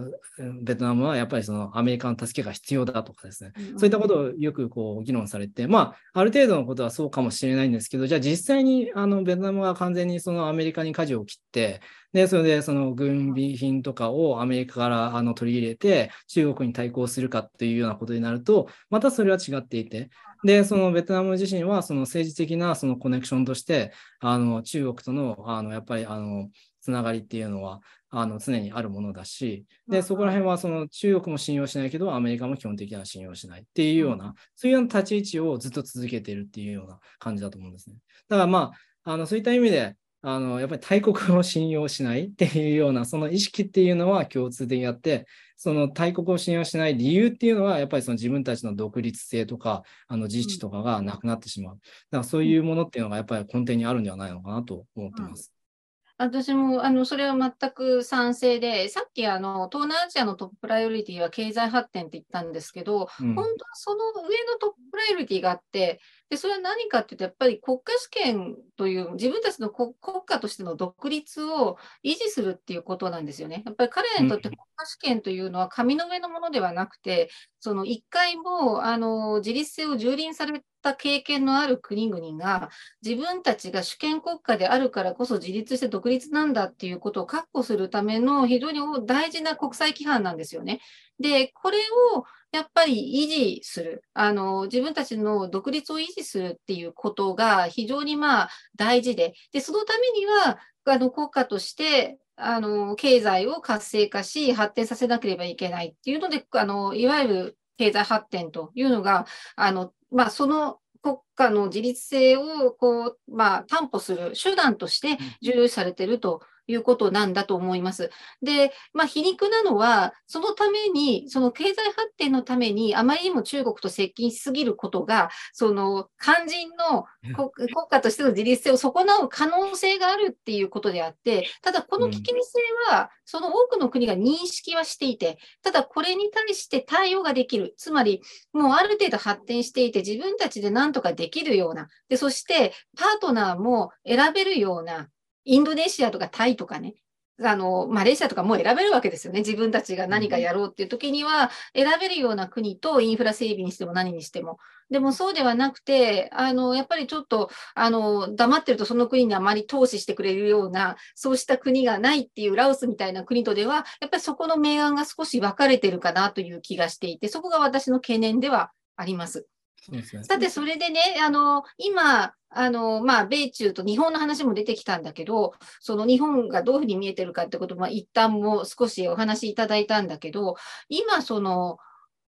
ベトナムはやっぱりそのアメリカの助けが必要だとかですね、そういったことをよくこう議論されて、まあ、ある程度のことはそうかもしれないんですけど、じゃあ実際にあのベトナムが完全にそのアメリカに舵を切って、でそれでその軍備品とかをアメリカからあの取り入れて中国に対抗するかというようなことになると、またそれは違っていて、でそのベトナム自身はその政治的なそのコネクションとしてあの中国との、 あのやっぱりあのつながりっていうのはあの常にあるものだし、でそこら辺はその中国も信用しないけどアメリカも基本的には信用しないっていうような、そういうような立ち位置をずっと続けているっていうような感じだと思うんですね。だからまあ、あのそういった意味であのやっぱり大国を信用しないっていうようなその意識っていうのは共通的にあって、その大国を信用しない理由っていうのはやっぱりその自分たちの独立性とかあの自治とかがなくなってしまう、だからそういうものっていうのがやっぱり根底にあるんではないのかなと思ってます。うん、私もあのそれは全く賛成で、さっきあの東南アジアのトッププライオリティは経済発展って言ったんですけど、うん、本当はその上のトッププライオリティがあって、でそれは何かっていうと、やっぱり国家主権という自分たちの国家としての独立を維持するっていうことなんですよね。やっぱり彼らにとって国家主権というのは紙の上のものではなくて、その一回もあの自立性を蹂躙された経験のある国々が自分たちが主権国家であるからこそ自立して独立なんだっていうことを確保するための非常に大事な国際規範なんですよね。でこれをやっぱり維持する、あの自分たちの独立を維持するっていうことが非常にまあ大事 で, でそのためにはあの国家としてあの経済を活性化し発展させなければいけないっていうので、あのいわゆる経済発展というのがあの、まあ、その国家の自立性をこう、まあ、担保する手段として重要視されているということなんだと思います。で、まあ、皮肉なのは、そのために、その経済発展のために、あまりにも中国と接近しすぎることが、その肝心の国家としての自立性を損なう可能性があるっていうことであって、ただこの危機性は、その多くの国が認識はしていて、ただこれに対して対応ができる。つまり、もうある程度発展していて、自分たちで何とかできるような、で、そしてパートナーも選べるような、インドネシアとかタイとかね、あのマレーシアとかも選べるわけですよね。自分たちが何かやろうっていう時には選べるような国とインフラ整備にしても何にしても。でもそうではなくて、あのやっぱりちょっとあの黙ってるとその国にあまり投資してくれるようなそうした国がないっていうラオスみたいな国とではやっぱりそこの明暗が少し分かれてるかなという気がしていて、そこが私の懸念ではあります。さて、それでね、あの今あの、まあ、米中と日本の話も出てきたんだけど、その日本がどういうふうに見えてるかってことも、まあ、一旦も少しお話しいただいたんだけど、今その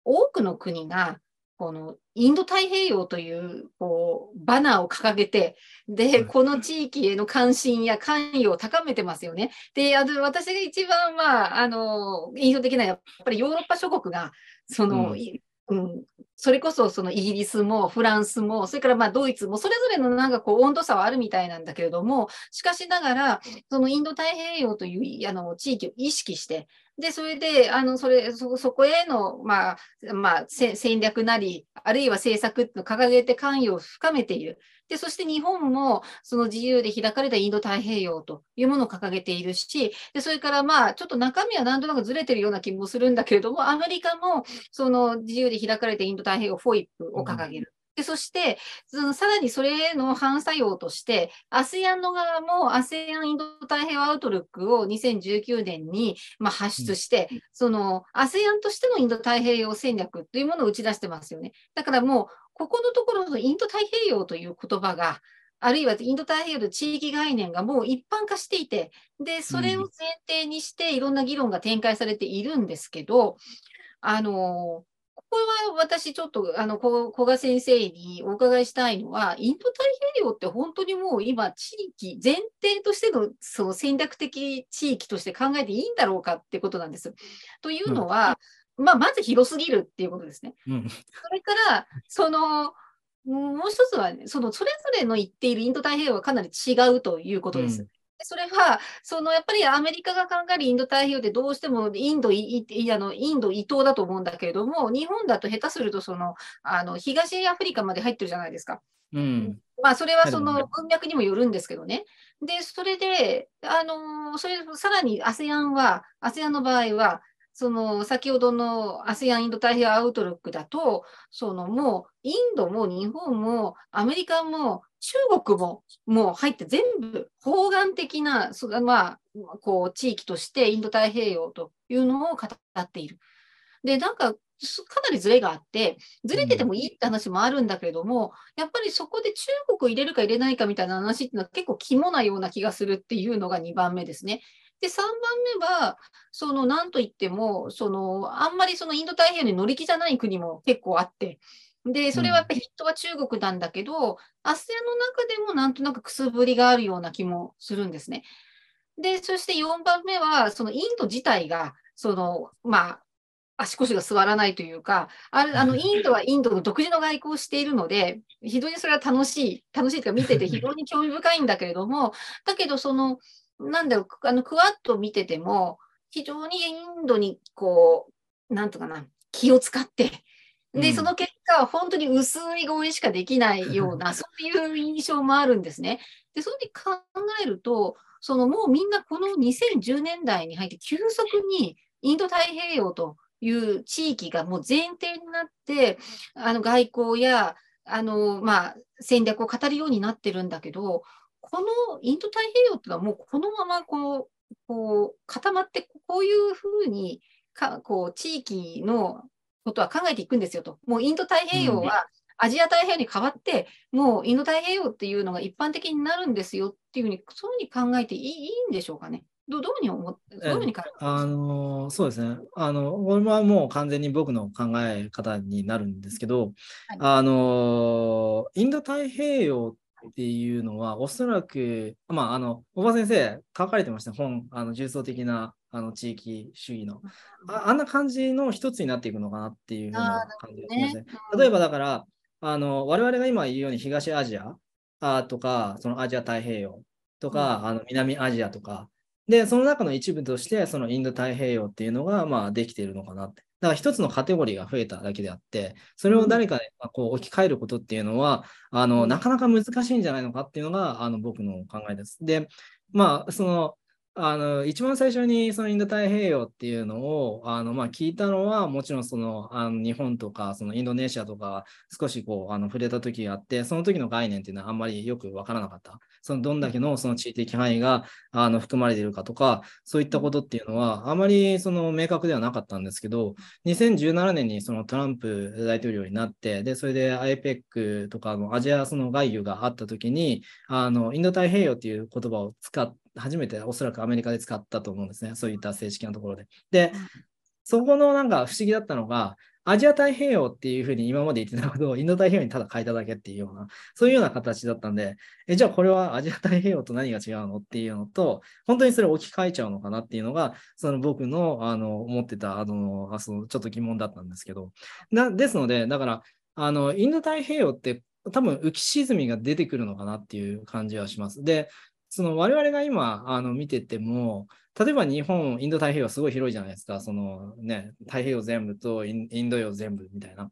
多くの国がこのインド太平洋という、こうバナーを掲げて、でこの地域への関心や関与を高めてますよね。であの私が一番、まあ、あの印象的なのはやっぱりヨーロッパ諸国がその、うんうん、それこそ、そのイギリスもフランスもそれからまあドイツもそれぞれのなんかこう温度差はあるみたいなんだけれども、しかしながらそのインド太平洋というあの地域を意識して、でそれであのそれ そ, そこへの、まあまあ、戦略なりあるいは政策を掲げて関与を深めている。でそして日本もその自由で開かれたインド太平洋というものを掲げているし、でそれからまあちょっと中身はなんとなくずれてるような気もするんだけれども、アメリカもその自由で開かれたインド太平洋 フォーアイピー を掲げる。でそしてそのさらにそれへの反作用として アセアン の側も アセアン インド太平洋アウトルックをにせんじゅうきゅうねんにまあ発出して、うん、その アセアン としてのインド太平洋戦略というものを打ち出してますよね。だからもうここのところのインド太平洋という言葉が、あるいはインド太平洋の地域概念がもう一般化していて、でそれを前提にしていろんな議論が展開されているんですけど、あのここれは私ちょっとあの古賀先生にお伺いしたいのは、インド太平洋って本当にもう今地域前提としての、その戦略的地域として考えていいんだろうかってことなんです。というのは、うん、まあ、まず広すぎるっていうことですね。うん、それからそのもう一つは、ね、そのそれぞれの言っているインド太平洋はかなり違うということです。うん、それはそのやっぱりアメリカが考えるインド太平洋でどうしてもインドイあのインド伊東だと思うんだけれども、日本だと下手するとそのあの東アフリカまで入ってるじゃないですか。うん、まあそれはその文脈にもよるんですけどね。でそれであのそれさらに アセアン は アセアン の場合はその先ほどの アセアン インド太平洋アウトロックだと、そのもうインドも日本もアメリカも中国ももう入って全部包含的な、そ、まあ、こう地域としてインド太平洋というのを語っている。でなんかかなりずれがあって、ずれててもいいって話もあるんだけれども、やっぱりそこで中国を入れるか入れないかみたいな話っていうのは結構肝なような気がするっていうのがにばんめですね。でさんばんめはその何といってもそのあんまりそのインド太平洋に乗り気じゃない国も結構あって、でそれはやっぱりヒットは中国なんだけど、アセアン の中でもなんとなくくすぶりがあるような気もするんですね。でそしてよんばんめはそのインド自体がそのまあ足腰が座らないというか、ああのインドはインドの独自の外交をしているので、非常にそれは楽しい楽しいというか見てて非常に興味深いんだけれども、だけどそのなんだろう、あのクワッと見てても非常にインドにこうなんとかな気を使って、でその結果は本当に薄い合意しかできないような、うん、そういう印象もあるんですね。でそういうふうに考えると、そのもうみんなこのにせんじゅうねんだいに入って急速にインド太平洋という地域がもう前提になって、あの外交やあの、まあ、戦略を語るようになってるんだけど、このインド太平洋ってのはもうこのままこう、こう固まって、こういうふうにかこう地域のことは考えていくんですよと。もうインド太平洋はアジア太平洋に変わって、うん、もうインド太平洋っていうのが一般的になるんですよっていうふうに、そういうふうに考えていい、いいんでしょうかね。ど, どうに思って、どうに考えてあのそうですね。あのこれはもう完全に僕の考え方になるんですけど、はい、あのインド太平洋っていうのはおそらく、まあ、あの小葉先生書かれてました本、あの重層的なあの地域主義の あ, あんな感じの一つになっていくのかなっていうふうな感じですね。ね、例えばだからあの我々が今言うように東アジアあとか、そのアジア太平洋とか、うん、あの南アジアとかで、その中の一部としてそのインド太平洋っていうのが、まあ、できているのかなって。だから一つのカテゴリーが増えただけであって、それを誰かにこう置き換えることっていうのは、うん、あのなかなか難しいんじゃないのかっていうのがあの僕の考えです。で、まあ、そのあの一番最初にそのインド太平洋っていうのをあの、まあ、聞いたのはもちろんそのあの日本とかそのインドネシアとか少しこうあの触れた時があって、その時の概念っていうのはあんまりよく分からなかった。そのどんだけのその地域的範囲があの含まれているかとか、そういったことっていうのはあまりその明確ではなかったんですけど、にせんじゅうななねんにそのトランプ大統領になって、でそれで アイペック とかのアジアその外遊があった時にあのインド太平洋っていう言葉を使って初めておそらくアメリカで使ったと思うんですね。そういった正式なところで。で、そこのなんか不思議だったのが、アジア太平洋っていうふうに今まで言ってたことをインド太平洋にただ変えただけっていうような、そういうような形だったんで、え、じゃあこれはアジア太平洋と何が違うのっていうのと、本当にそれを置き換えちゃうのかなっていうのが、その僕の、あの、思ってた、あの、あそのちょっと疑問だったんですけど。な、ですので、だから、あの、インド太平洋って多分浮き沈みが出てくるのかなっていう感じはします。で、その我々が今あの見てても、例えば日本、インド太平洋すごい広いじゃないですか。そのね、太平洋全部とイン、インド洋全部みたいな。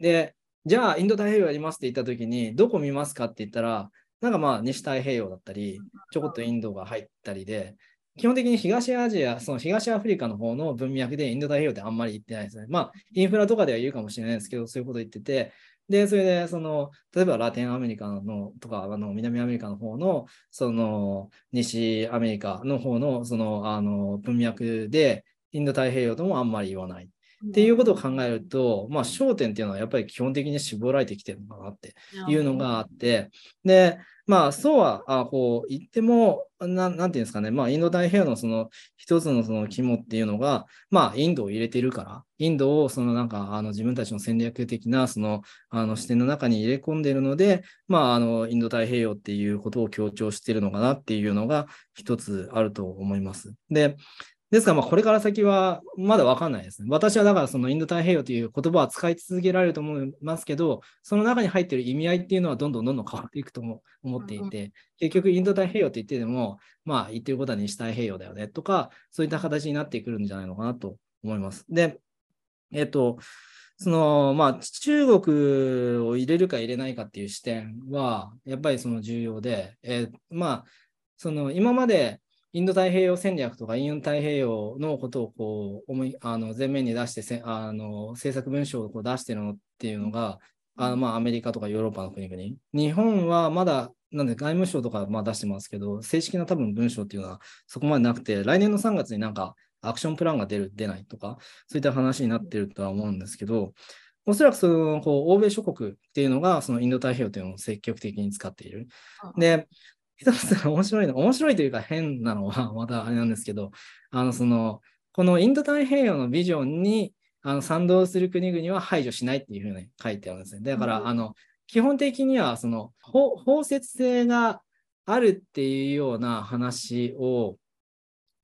で、じゃあインド太平洋やりますって言った時に、どこ見ますかって言ったら、なんかまあ西太平洋だったり、ちょこっとインドが入ったりで、基本的に東アジア、その東アフリカの方の文脈でインド太平洋ってあんまり言ってないですね。まあインフラとかでは言うかもしれないですけど、そういうこと言ってて、でそれでその例えばラテンアメリカのとかあの南アメリカの方のその西アメリカの方のそのあの文脈でインド太平洋ともあんまり言わない。っていうことを考えると、まあ、焦点っていうのはやっぱり基本的に絞られてきてるのかなっていうのがあって、で、まあ、そうはあこう言っても、な, なんていうんですかね、まあ、インド太平洋のその一つのその肝っていうのが、まあ、インドを入れてるから、インドをそのなんかあの自分たちの戦略的なそのあの視点の中に入れ込んでいるので、まあ、あのインド太平洋っていうことを強調しているのかなっていうのが一つあると思います。で、ですからまあこれから先はまだ分かんないですね。私はだからそのインド太平洋という言葉は使い続けられると思いますけど、その中に入っている意味合いっていうのはどんどんどんどん変わっていくとも思っていて、結局インド太平洋って言ってでも、まあ言ってることは西太平洋だよねとか、そういった形になってくるんじゃないのかなと思います。で、えっと、そのまあ中国を入れるか入れないかっていう視点はやっぱりその重要で、えー、まあその今までインド太平洋戦略とかインド太平洋のことをこう思いあの前面に出してせあの政策文書をこう出してるのっていうのがあのまあアメリカとかヨーロッパの国々、日本はまだなんで外務省とかまあ出してますけど、正式な多分文書っていうのはそこまでなくて、来年のさんがつになんかアクションプランが出る出ないとかそういった話になってるとは思うんですけど、おそらくそのこう欧米諸国っていうのがそのインド太平洋というのを積極的に使っている。で一つ面白いの、面白いというか変なのはまたあれなんですけど、あのそのこのインド太平洋のビジョンにあの賛同する国々は排除しないっていうふうに書いてあるんですね。だから、うん、あの基本的にはその包摂性があるっていうような話を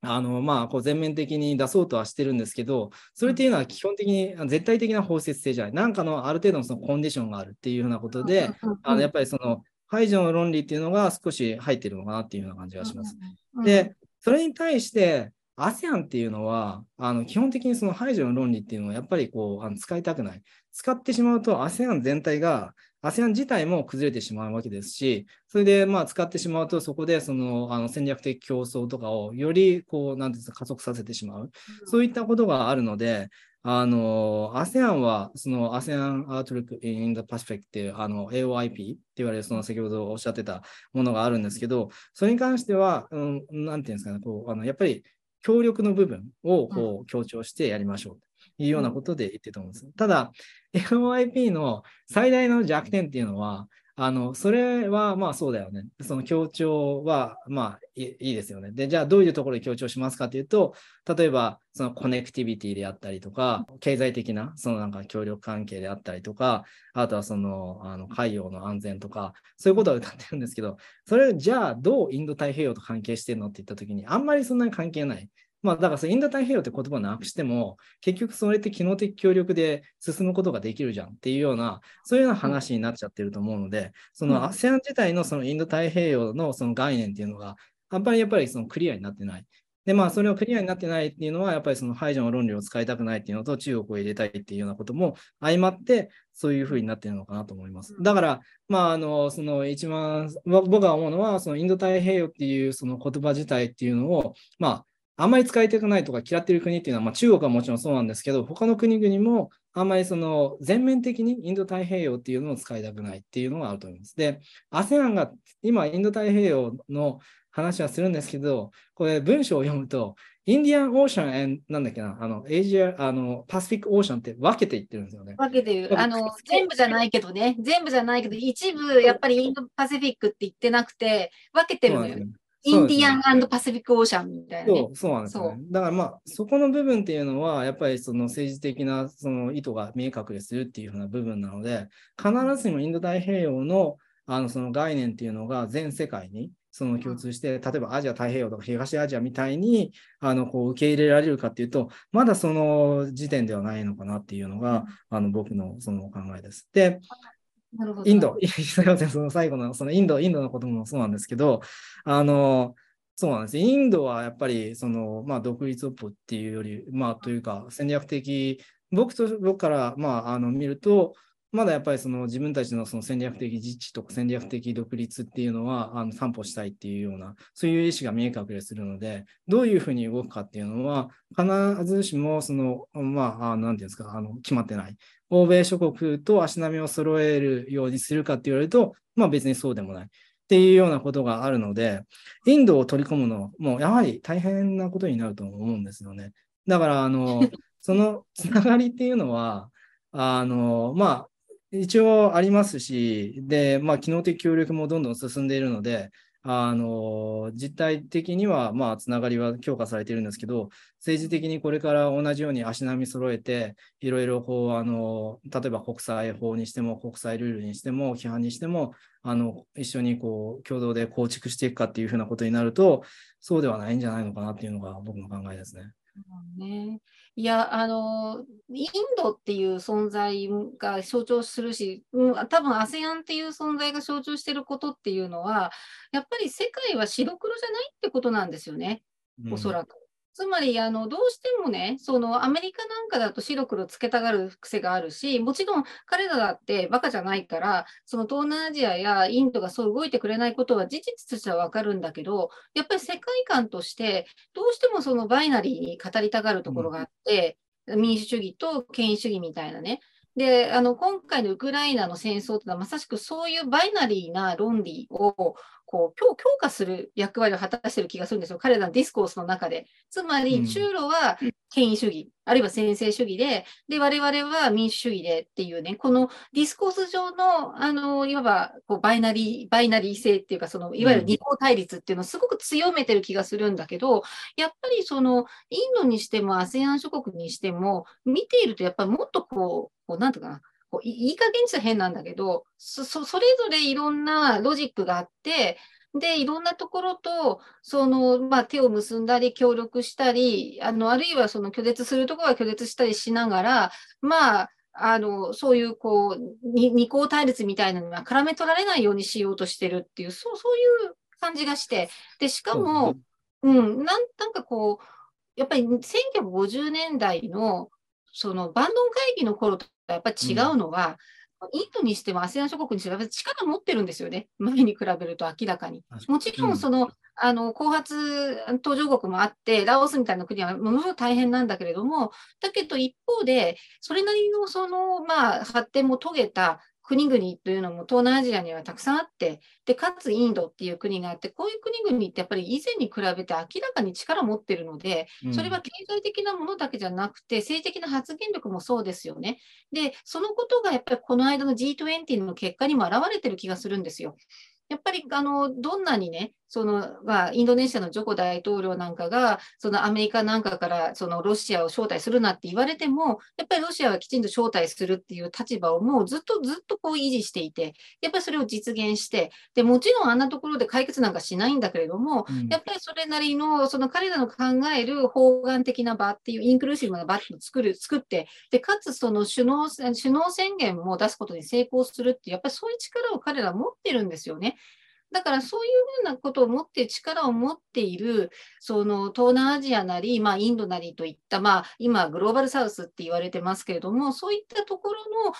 あのまあこう全面的に出そうとはしてるんですけど、それっていうのは基本的に絶対的な包摂性じゃない、なんかのある程度のそのコンディションがあるっていうようなことで、あのやっぱりその排除の論理っていうのが少し入ってるのかなっていうような感じがします。で、それに対して アセアン っていうのはあの基本的にその排除の論理っていうのをやっぱりこうあの使いたくない。使ってしまうと アセアン 全体が アセアン 自体も崩れてしまうわけですし、それでまあ使ってしまうとそこでそのあの戦略的競争とかをよりこうなんていうんですか加速させてしまう。そういったことがあるので。あの アセアン はその アセアン Outlook in the Pacific っていうあの エーオーアイピー って言われるその先ほどおっしゃってたものがあるんですけど、それに関しては、うん、なんていうんですかね、こうあのやっぱり協力の部分をこう強調してやりましょうというようなことで言ってると思うんです。ただ エーオーアイピー の最大の弱点っていうのはあのそれはまあそうだよね、その協調はまあいいですよね。で、じゃあどういうところで協調しますかというと、例えばそのコネクティビティであったりとか、経済的なそのなんか協力関係であったりとか、あとはそのあの海洋の安全とかそういうことを歌ってるんですけど、それじゃあどうインド太平洋と関係してるのって言った時にあんまりそんなに関係ない。まあ、だからそのインド太平洋って言葉をなくしても結局それって機能的協力で進むことができるじゃんっていうような、そういうような話になっちゃってると思うので、その アセアン 自体のそのインド太平洋のその概念っていうのがあんまりやっぱりそのクリアになってない。で、まあそれをクリアになってないっていうのはやっぱりその排除の論理を使いたくないっていうのと中国を入れたいっていうようなことも相まってそういうふうになっているのかなと思います。だからまああのその一番僕が思うのは、そのインド太平洋っていうその言葉自体っていうのをまああんまり使いたくないとか嫌ってる国っていうのは、まあ、中国はもちろんそうなんですけど、他の国々もあんまりその全面的にインド太平洋っていうのを使いたくないっていうのがあると思います。で、アセアン が今インド太平洋の話はするんですけど、これ文章を読むと、インディアンオーシャン、なんだっけな、あの、エイジア、あの、パシフィックオーシャンって分けていってるんですよね。分けてる。あの、全部じゃないけどね、全部じゃないけど、一部やっぱりインドパシフィックって言ってなくて、分けてるのよ。インディアン&パシフィックオーシャンみたいな、ね。そう、そうなんですよね。だからまあ、そこの部分っていうのは、やっぱりその政治的なその意図が見え隠れするっていうふうな部分なので、必ずしもインド太平洋のあのその概念っていうのが全世界にその共通して、例えばアジア太平洋とか東アジアみたいにあのこう受け入れられるかっていうと、まだその時点ではないのかなっていうのが、うん、あの僕のその考えです。で、なるほど。インド、すみません、その最後の、そのインド、インドのこともそうなんですけど、あの、そうなんです。インドはやっぱり、その、まあ、独立をっていうより、まあ、というか、戦略的、僕と、僕から、まあ、あの、見ると、まだやっぱりその自分たちのその戦略的自治とか戦略的独立っていうのはあの担保したいっていうような、そういう意思が見え隠れするので、どういうふうに動くかっていうのは、必ずしもその、まあ、なんていうんですか、あの決まってない。欧米諸国と足並みを揃えるようにするかって言われると、まあ別にそうでもないっていうようなことがあるので、インドを取り込むのもやはり大変なことになると思うんですよね。だから、あの、そのつながりっていうのはあのまあ一応ありますし、で、まあ、機能的協力もどんどん進んでいるので、あの実態的にはまあつながりは強化されているんですけど、政治的にこれから同じように足並み揃えていろいろこうあの例えば国際法にしても国際ルールにしても規範にしてもあの一緒にこう共同で構築していくかっていうふうなことになると、そうではないんじゃないのかなっていうのが僕の考えですね。ね、いやあのインドっていう存在が象徴するし、うん、多分 アセアン っていう存在が象徴していることっていうのはやっぱり世界は白黒じゃないってことなんですよね、おそらく、うん、つまりあのどうしてもね、そのアメリカなんかだと白黒つけたがる癖があるし、もちろん彼らだってバカじゃないから、その東南アジアやインドがそう動いてくれないことは事実としては分かるんだけど、やっぱり世界観としてどうしてもそのバイナリーに語りたがるところがあって、うん、民主主義と権威主義みたいなね。であの今回のウクライナの戦争というのはまさしくそういうバイナリーな論理をこう強化する役割を果たしている気がするんですよ、彼らのディスコースの中で。つまり中路は権威主義、うん、あるいは専制主義で、で我々は民主主義でっていうね、このディスコース上のあのいわばこうバイナリーバイナリー性っていうか、そのいわゆる二項対立っていうのをすごく強めてる気がするんだけど、やっぱりそのインドにしても アセアン 諸国にしても見ていると、やっぱりもっとこうこうなんていうかな。こういい加減にしたら変なんだけど、 そ, そ, それぞれいろんなロジックがあって、でいろんなところとその、まあ、手を結んだり協力したり あ, のあるいはその拒絶するところは拒絶したりしながら、まあ、あのそうい う, こう二項対立みたいなのは絡め取られないようにしようとしてるっていう、そ う, そういう感じがして、でしかも、うん、な, んなんかこうやっぱりせんきゅうひゃくごじゅうねんだいのそのバンドン会議の頃とやっぱり違うのは、うん、インドにしても アセアン 諸国にしても力持ってるんですよね、前に比べると明らかに。もちろんその、うん、あの後発途上国もあって、ラオスみたいな国はものすごく大変なんだけれども、だけど一方でそれなりのその、まあ、発展も遂げた国々というのも東南アジアにはたくさんあって、でかつインドっていう国があって、こういう国々ってやっぱり以前に比べて明らかに力を持っているので、それは経済的なものだけじゃなくて政治的な発言力もそうですよね。でそのことがやっぱりこの間の ジートゥエンティ の結果にも表れてる気がするんですよ。やっぱりあのどんなにね、そのまあ、インドネシアのジョコ大統領なんかがそのアメリカなんかからそのロシアを招待するなって言われても、やっぱりロシアはきちんと招待するっていう立場をもうずっとずっとこう維持していて、やっぱりそれを実現して、でもちろんあんなところで解決なんかしないんだけれども、うん、やっぱりそれなりのその彼らの考える包含的な場っていうインクルーシブな場を作る作って、でかつその首脳、首脳宣言も出すことに成功するっていう、やっぱりそういう力を彼ら持ってるんですよね。だからそういうふうなことを持って力を持っているその東南アジアなり、まあ、インドなりといった、まあ、今グローバルサウスって言われてますけれども、そういったところの考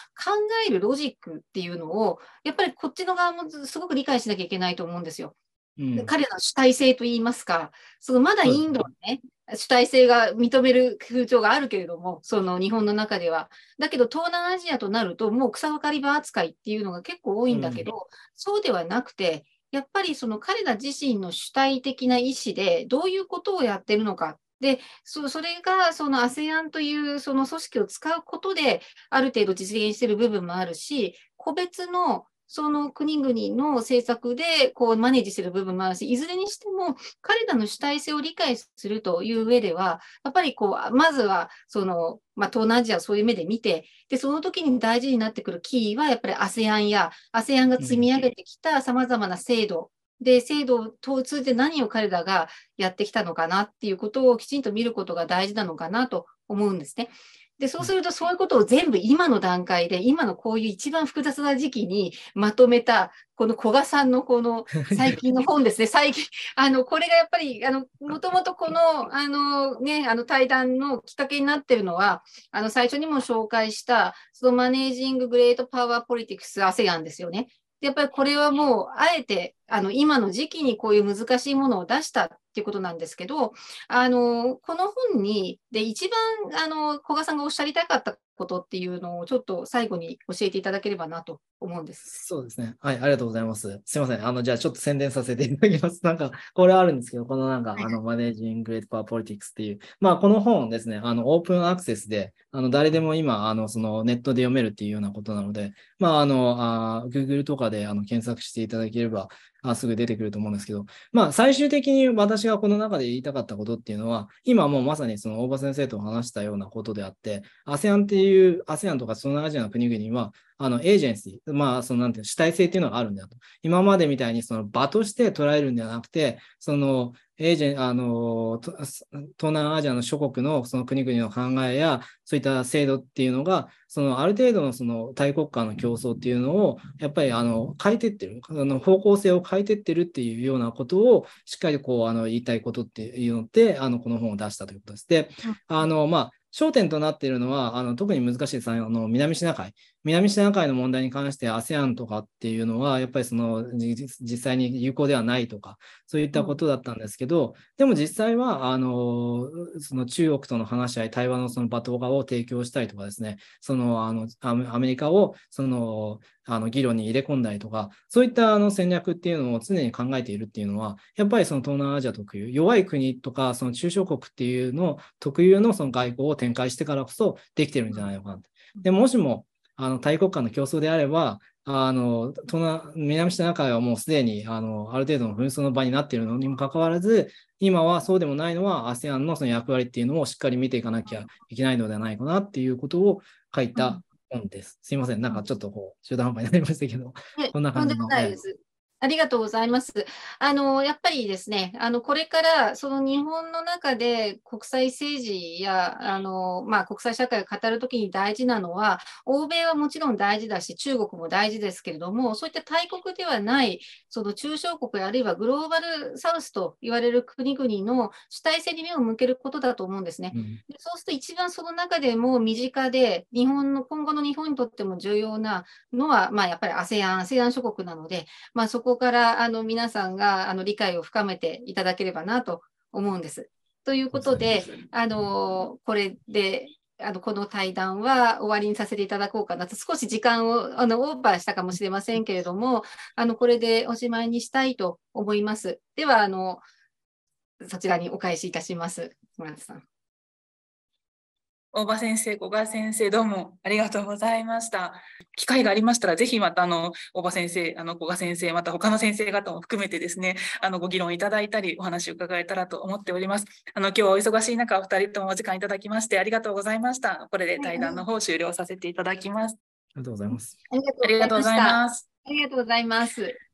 えるロジックっていうのをやっぱりこっちの側もすごく理解しなきゃいけないと思うんですよ。うん、彼らの主体性といいますか、そのまだインドはね、主体性が認める風潮があるけれども、その日本の中では。だけど東南アジアとなるともう草分かり場扱いっていうのが結構多いんだけど、うん、そうではなくて、やっぱりその彼ら自身の主体的な意思でどういうことをやってるのか。で、そ、それがその アセアン というその組織を使うことである程度実現している部分もあるし、個別のその国々の政策でこうマネージしている部分もあるし、いずれにしても彼らの主体性を理解するという上では、やっぱりこうまずはその、まあ、東南アジアをそういう目で見て、でその時に大事になってくるキーはやっぱり アセアン や アセアン が積み上げてきたさまざまな制度で、制度を通じて何を彼らがやってきたのかなっていうことをきちんと見ることが大事なのかなと思うんですね。でそうすると、そういうことを全部今の段階で、今のこういう一番複雑な時期にまとめた、この古賀さんのこの最近の本ですね、最近、あのこれがやっぱり、あのもともとこの、あのね、あの対談のきっかけになっているのは、あの最初にも紹介した、そのマネージング・グレート・パワー・ポリティクス・アセアンですよね。やっぱりこれはもうあえてあの今の時期にこういう難しいものを出したっていうことなんですけど、あのこの本にで一番あの古賀さんがおっしゃりたかったことっていうのをちょっと最後に教えていただければなと思うんです。そうですね。はい、ありがとうございます。すみません。あの、じゃあちょっと宣伝させていただきます。なんか、これあるんですけど、このなんか、はい、あの、マネージング・グレート・パワー・ポリティクスっていう、まあ、この本ですね、あの、オープンアクセスで、あの、誰でも今、あの、その、ネットで読めるっていうようなことなので、まあ、あの、あ Google とかで、あの、検索していただければ、あすぐ出てくると思うんですけど、まあ、最終的に私がこの中で言いたかったことっていうのは、今もうまさにその、大場先生と話したようなことであって、アセアン っていう、アセアン とかそのアジアの国々は、あのエージェンシー、まあ、そのなんていう主体性っていうのがあるんだと。今までみたいにその場として捉えるんではなくて、そのエージェン、あの、東南アジアの諸国のその国々の考えや、そういった制度っていうのが、そのある程度のその大国間の競争っていうのを、やっぱりあの変えてってる、あの方向性を変えてってるっていうようなことを、しっかりこうあの言いたいことっていうので、あのこの本を出したということです。で、あの、まあ、焦点となっているのは、あの特に難しいです、あの南シナ海。南シナ海の問題に関して アセアン とかっていうのは、やっぱりその実際に有効ではないとか、そういったことだったんですけど、でも実際はあのその中国との話し合い、対話のその場とかを提供したりとかですね、そのあのアメリカをそのあの議論に入れ込んだりとか、そういったあの戦略っていうのを常に考えているっていうのは、やっぱりその東南アジア特有、弱い国とかその中小国っていうの特有のその外交を展開してからこそできてるんじゃないのかなと。でもしもあの大国間の競争であれば、あの東南、南シナ海はもうすでにあのある程度の紛争の場になっているのにもかかわらず、今はそうでもないのは アセアン のその役割っていうのをしっかり見ていかなきゃいけないのではないかなっていうことを書いた本です。すいません、なんかちょっとこう中途半端になりましたけど、こんな感じの。ありがとうございます。あの、やっぱりですね、あの、これから、その日本の中で国際政治や、あの、まあ、国際社会を語るときに大事なのは、欧米はもちろん大事だし、中国も大事ですけれども、そういった大国ではない、その中小国、あるいはグローバルサウスと言われる国々の主体性に目を向けることだと思うんですね。うん、でそうすると一番その中でも身近で、日本の、今後の日本にとっても重要なのは、まあ、やっぱり アセアン、アセアン 諸国なので、まあ、そこここからあの皆さんがあの理解を深めていただければなと思うんです。ということで、あのこれであのこの対談は終わりにさせていただこうかなと、少し時間をあのオーバーしたかもしれませんけれども、あのこれでおしまいにしたいと思います。ではあのそちらにお返しいたします。村田さん。大場先生、古賀先生、どうもありがとうございました。機会がありましたら、ぜひまたあの大場先生、あの古賀先生、また他の先生方も含めてですね、あのご議論いただいたり、お話を伺えたらと思っております。あの今日はお忙しい中、お二人ともお時間いただきましてありがとうございました。これで対談の方終了させていただきます。ありがとうございます。ありがとうございます。ありがとうございます。